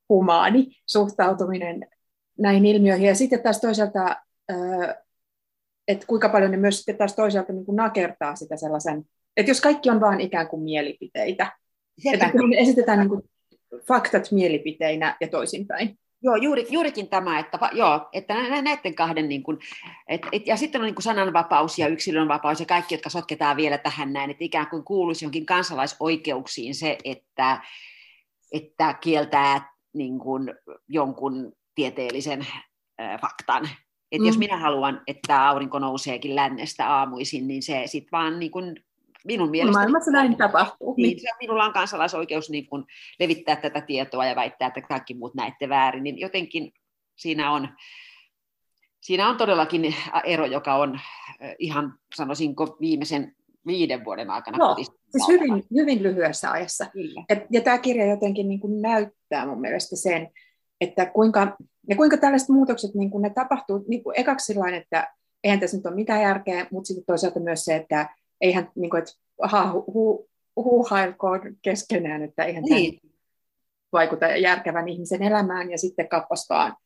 humaani suhtautuminen näihin ilmiöihin. Ja sitten taas toisaalta, että kuinka paljon ne myös sitten taas toisaalta niin kuin nakertaa sitä sellaisen, että jos kaikki on vaan ikään kuin mielipiteitä, että kun esitetään niin kuin faktat mielipiteinä ja toisinpäin. Joo, juuri, juurikin tämä, että, joo, että näiden kahden, niin kuin, et, et, ja sitten on niin kuin sananvapaus ja yksilönvapaus ja kaikki, jotka sotketaan vielä tähän näin, että ikään kuin kuuluisi jonkin kansalaisoikeuksiin se, että, että kieltää niin kuin jonkun tieteellisen äh, faktan. Et mm. Jos minä haluan, että aurinko nouseekin lännestä aamuisin, niin se sitten vaan niin kuin minun mielestäni... Maailmassa näin tapahtuu. Niin, se, minulla on kansalaisoikeus niin kuin levittää tätä tietoa ja väittää, että kaikki muut näette väärin. Niin jotenkin siinä on, siinä on todellakin ero, joka on ihan, sanoisinko, viimeisen viiden vuoden aikana. No, siis hyvin, hyvin lyhyessä ajassa. Ja, ja tämä kirja jotenkin niin kuin näyttää mun mielestä sen, että kuinka, ja kuinka tällaiset muutokset niin kuin ne tapahtuu. Niin kuin ekaksi sillain, että eihän tässä nyt ole mitään järkeä, mutta sitten toisaalta myös se, että eihän niin kuin, että aha, hu, huuhailkoon keskenään, että eihän niin tämä vaikuta järkevän ihmisen elämään ja sitten kappastaan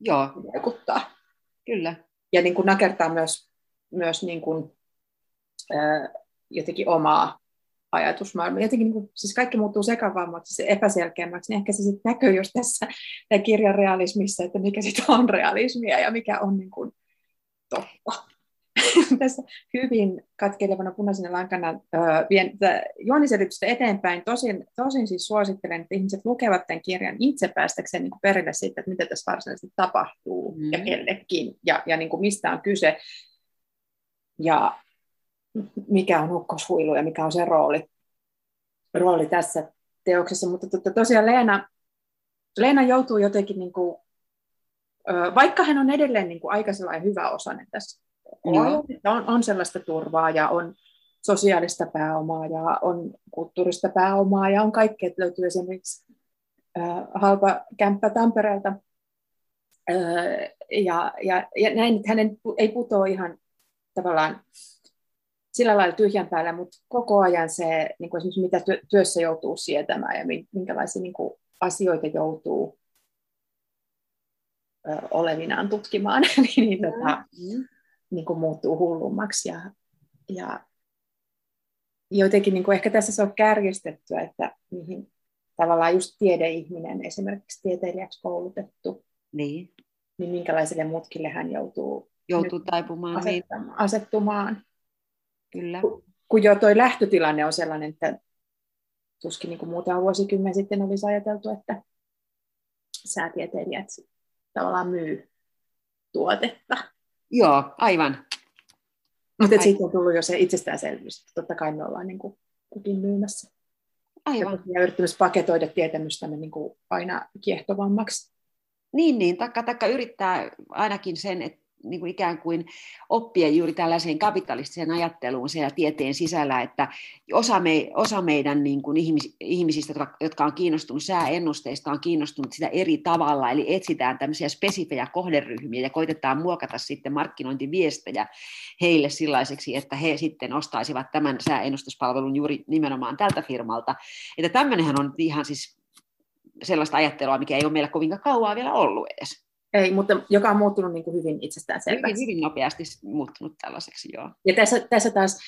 joo vaikuttaa. Kyllä. Ja niin kuin nakertaa myös, myös niin kuin, äh, jotenkin omaa ajatusmaailmaa. Jotenkin niin kuin, siis kaikki muuttuu sekavammaksi, se epäselkeämmäksi, niin ehkä se sitten näkyy just tässä tämän kirjan realismissa, että mikä sitten on realismia ja mikä on niin kuin totta. Tässä hyvin katkeilevana punaisena lankana äh, vien juoniselitystä eteenpäin. Tosin, tosin siis suosittelen, että ihmiset lukevat tämän kirjan itse päästäkseen niin kuin perille siitä, että mitä tässä varsinaisesti tapahtuu mm. ja kellekin ja, ja niin kuin mistä on kyse ja mikä on ukkoshuilu ja mikä on se rooli, rooli tässä teoksessa. Mutta to, to, tosiaan Leena, Leena joutuu jotenkin, niin kuin, äh, vaikka hän on edelleen niin kuin aika sellainen hyvä osainen tässä. No. On, on sellaista turvaa ja on sosiaalista pääomaa ja on kulttuurista pääomaa ja on kaikkea, että löytyy esimerkiksi äh, Halpa Kämppä Tampereelta äh, ja, ja, ja näin, että hänen ei putoa ihan tavallaan sillä lailla tyhjän päällä, mutta koko ajan se, niin kuin esimerkiksi mitä työ, työssä joutuu sietämään ja minkälaisia niin kuin asioita joutuu äh, olevinaan tutkimaan, niin no. tota, niin kuin muuttuu hullummaksi ja, ja jotenkin niin kuin ehkä tässä se on kärjistettyä, että mihin tavallaan just tiedeihminen, esimerkiksi tieteilijäksi koulutettu, niin, niin minkälaisille mutkille hän joutuu, joutuu taipumaan, niin. asettumaan. Kyllä. Kun, kun jo toi lähtötilanne on sellainen, että tuskin niin kuin muutama vuosikymmen sitten olisi ajateltu, että säätieteilijät tavallaan myy tuotetta. Joo, aivan. Mutta siitä on tullut jo se itsestäänselvyys. Totta kai me ollaan niin kuin kukin myymässä. Aivan. Ja yrittämys paketoida tietämystämme niin kuin aina kiehtovammaksi. Niin, niin. Takka, takka yrittää ainakin sen, että niin kuin ikään kuin oppia juuri tällaiseen kapitalistiseen ajatteluun siellä tieteen sisällä, että osa, me, osa meidän niin kuin ihmis, ihmisistä, jotka, jotka on kiinnostunut sääennusteista, on kiinnostunut sitä eri tavalla, eli etsitään tämmöisiä spesifejä kohderyhmiä ja koitetaan muokata sitten markkinointiviestejä heille sellaiseksi, että he sitten ostaisivat tämän sääennustuspalvelun juuri nimenomaan tältä firmalta. Että tämmöinenhän on ihan siis sellaista ajattelua, mikä ei ole meillä kovinkaan kauaa vielä ollut edes. Ei, mutta joka on muuttunut niin kuin hyvin itsestäänselvästi. Hyvin, hyvin nopeasti muuttunut tällaiseksi, joo. Ja tässä, tässä taas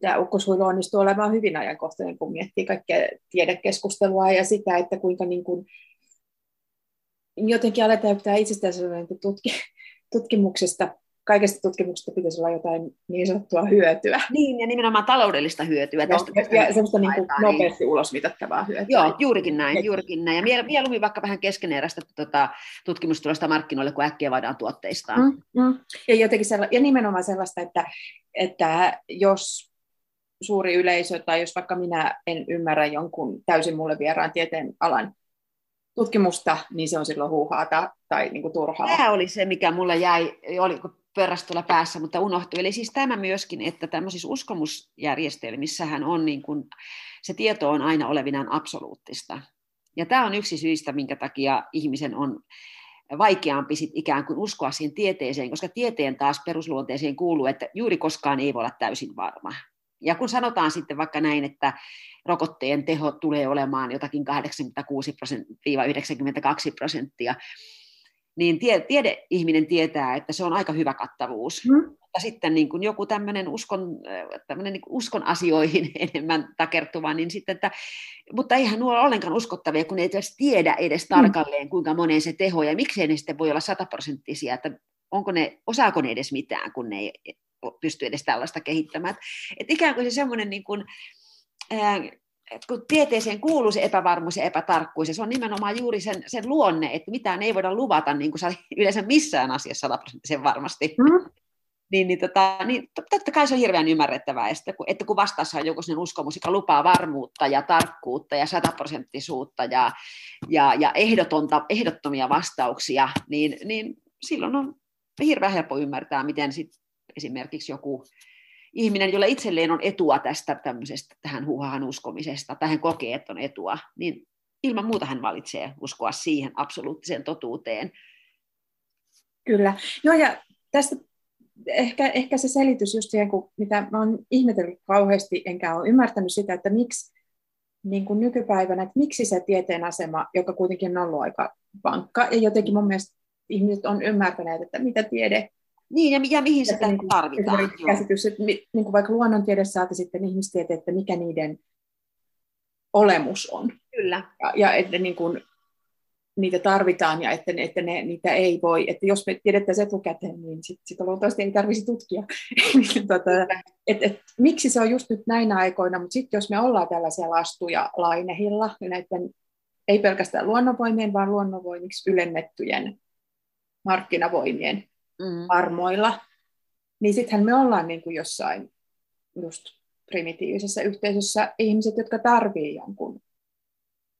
tämä ukkoshuilu onnistuu olemaan hyvin ajankohtainen, kun miettii kaikkea tiedekeskustelua ja sitä, että kuinka niin kuin, jotenkin aletaan pitää itsestäänselvästi tutki, tutkimuksesta. Kaikesta tutkimuksesta pitäisi olla jotain niin sanottua hyötyä. Niin, ja nimenomaan taloudellista hyötyä. Joo, tästä ja semmoista niin nopeasti ulosmitattavaa hyötyä. Joo, juurikin näin, juurikin näin. Ja mieluummin vaikka vähän keskeneräistä tuota, tutkimustulosta markkinoille, kun äkkiä vaadaan tuotteistaan. Mm, mm. Ja, jotenkin sella- ja nimenomaan sellaista, että, että jos suuri yleisö tai jos vaikka minä en ymmärrä jonkun täysin mulle vieraan tieteen alan tutkimusta, niin se on silloin huuhaata tai niin kuin turhaa. Tämä oli se, mikä mulle jäi... Oli, pörrästöllä päässä, mutta unohtui. Eli siis tämä myöskin, että tämmöisissä uskomusjärjestelmissähän on niin kuin, se tieto on aina olevinaan absoluuttista. Ja tämä on yksi syistä, minkä takia ihmisen on vaikeampi sit ikään kuin uskoa siihen tieteeseen, koska tieteen taas perusluonteeseen kuuluu, että juuri koskaan ei voi olla täysin varma. Ja kun sanotaan sitten vaikka näin, että rokotteen teho tulee olemaan jotakin kahdeksankymmentäkuusi prosenttia yhdeksänkymmentäkaksi prosenttia, niin tiede, tiedeihminen tietää, että se on aika hyvä kattavuus. Mm. Mutta sitten niin kun joku tämmöinen uskon, niin uskon asioihin enemmän takertuva, niin sitten, että, mutta eihän nuo ole ollenkaan uskottavia, kun ei edes tiedä edes tarkalleen, kuinka moneen se teho, ja miksei ne sitten voi olla sataprosenttisia, että onko ne, osaako ne edes mitään, kun ne ei pysty edes tällaista kehittämään. Että ikään kuin se semmoinen, niin kun, ää, kun tieteeseen kuuluu se epävarmuus ja epätarkkuus, ja se on nimenomaan juuri sen, sen luonne, että mitään ei voida luvata niin kuin yleensä missään asiassa sataprosenttisen varmasti. Mm. Niin, niin, tota, niin totta kai se on hirveän ymmärrettävää, että kun, että kun vastaassa on joku sellainen uskomus, joka lupaa varmuutta ja tarkkuutta ja sataprosenttisuutta ja, ja, ja ehdotonta, ehdottomia vastauksia, niin, niin silloin on hirveän helppo ymmärtää, miten sit esimerkiksi joku ihminen, jolla itselleen on etua tästä tämmöisestä tähän huuhaan uskomisesta, tai hän kokee, että on etua, niin ilman muuta hän valitsee uskoa siihen absoluuttiseen totuuteen. Kyllä. Joo, ja tästä ehkä, ehkä se selitys just siihen, kun mitä mä oon ihmetellyt kauheasti, enkä ole ymmärtänyt sitä, että miksi niin kuin nykypäivänä, että miksi se tieteen asema, joka kuitenkin on ollut aika vankka, ja jotenkin mun mielestä ihmiset on ymmärtäneet, että mitä tiede, niin, ja, mi- ja mihin sitä niin tarvitaan. Käsitys, että mi- niin kuin vaikka luonnontiedessä saati sitten ihmistieteen, että mikä niiden olemus on. Kyllä. Ja, ja että niin kuin niitä tarvitaan ja että, että ne, niitä ei voi. Että jos me tiedettäisiin etukäteen, niin sitten sit luultavasti ei tarvitsisi tutkia. tota, et, et, miksi se on just nyt näinä aikoina, mutta sitten jos me ollaan tällaisia lastuja lainehilla, näiden, ei pelkästään luonnonvoimien, vaan luonnonvoimiksi ylennettyjen markkinavoimien Mm. armoilla, niin sittenhän me ollaan niin kuin jossain just primitiivisessä yhteisössä ihmiset, jotka tarvii jonkun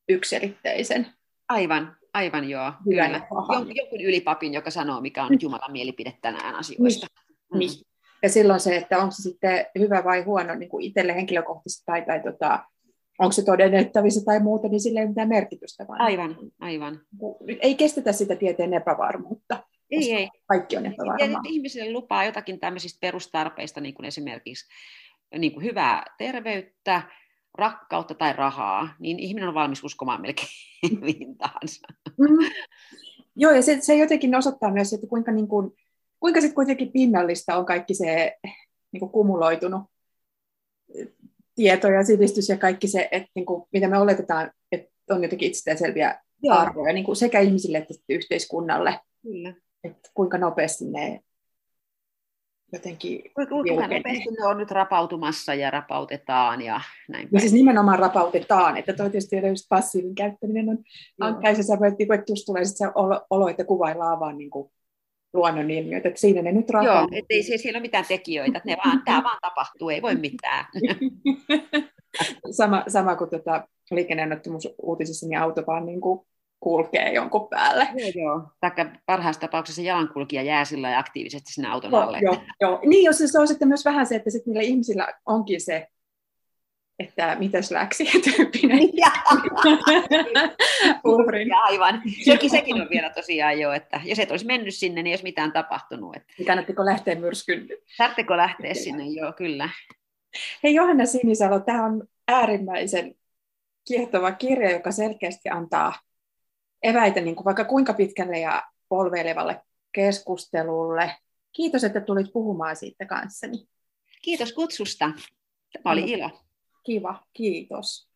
yksiselitteisen. Aivan, aivan joo. Kyllä. Jonkun, jonkun ylipapin, joka sanoo, mikä on nyt Jumalan mielipide tänään asioista. Mm. Niin. Ja silloin se, että onko se sitten hyvä vai huono niin kuin itselle henkilökohtaisesti tai, tai tota, onko se todennettavissa tai muuta, niin sillä ei mitään merkitystä. Vaan aivan, aivan. Ei kestetä sitä tieteen epävarmuutta. Ei, ei. Kaikki on epävarmaa. Ihmisille lupaa jotakin tämmöisistä perustarpeista, niin kuin esimerkiksi niin kuin hyvää terveyttä, rakkautta tai rahaa, niin ihminen on valmis uskomaan melkein mihin tahansa. Mm. Joo, ja se, se jotenkin osoittaa myös, että kuinka, niin kuin, kuinka sit kuitenkin pinnallista on kaikki se niin kuin kumuloitunut tieto ja sivistys ja kaikki se, että niin kuin, mitä me oletetaan, että on jotenkin itsestäänselviä arvoja niin kuin sekä ihmisille että yhteiskunnalle. Kyllä. Että kuinka nopeasti ne jotenkin... Kuinka nopeasti ne on nyt rapautumassa ja rapautetaan ja näin. Ja siis nimenomaan rapautetaan, että toi tietysti just passiivin käyttäminen on ankkaisessa, että just tulee sitten se olo, että kuvaillaan vaan niin kuin luonnonilmiöt, että siinä ne nyt rapautuu. Joo, ettei siellä ole mitään tekijöitä, että ne vaan, tämä vaan tapahtuu, ei voi mitään. sama, sama kuin tota, liikenneonnettomuusuutisissa, niin auto vaan niin kuin kulkee jonkun päälle. Joo, joo. Taikka parhaassa tapauksessa jalankulkija jää sillä aktiivisesti sinne auton alle. Joo, joo, joo. Niin, jos se on sitten myös vähän se, että sitten niillä ihmisillä onkin se, että mitäs läksi tyyppinen. Aivan. Sekin, sekin on vielä tosiaan jo, että jos et olisi mennyt sinne, niin ei olisi mitään tapahtunut. Että... Kannatteko lähteä myrskyn? Tartteko lähteä sinne, joo, kyllä. Hei Johanna Sinisalo, tämä on äärimmäisen kiehtova kirja, joka selkeästi antaa eväitä niin kuin vaikka kuinka pitkälle ja polveilevalle keskustelulle. Kiitos, että tulit puhumaan siitä kanssani. Kiitos kutsusta. Tämä oli ilo. Kiva, kiitos.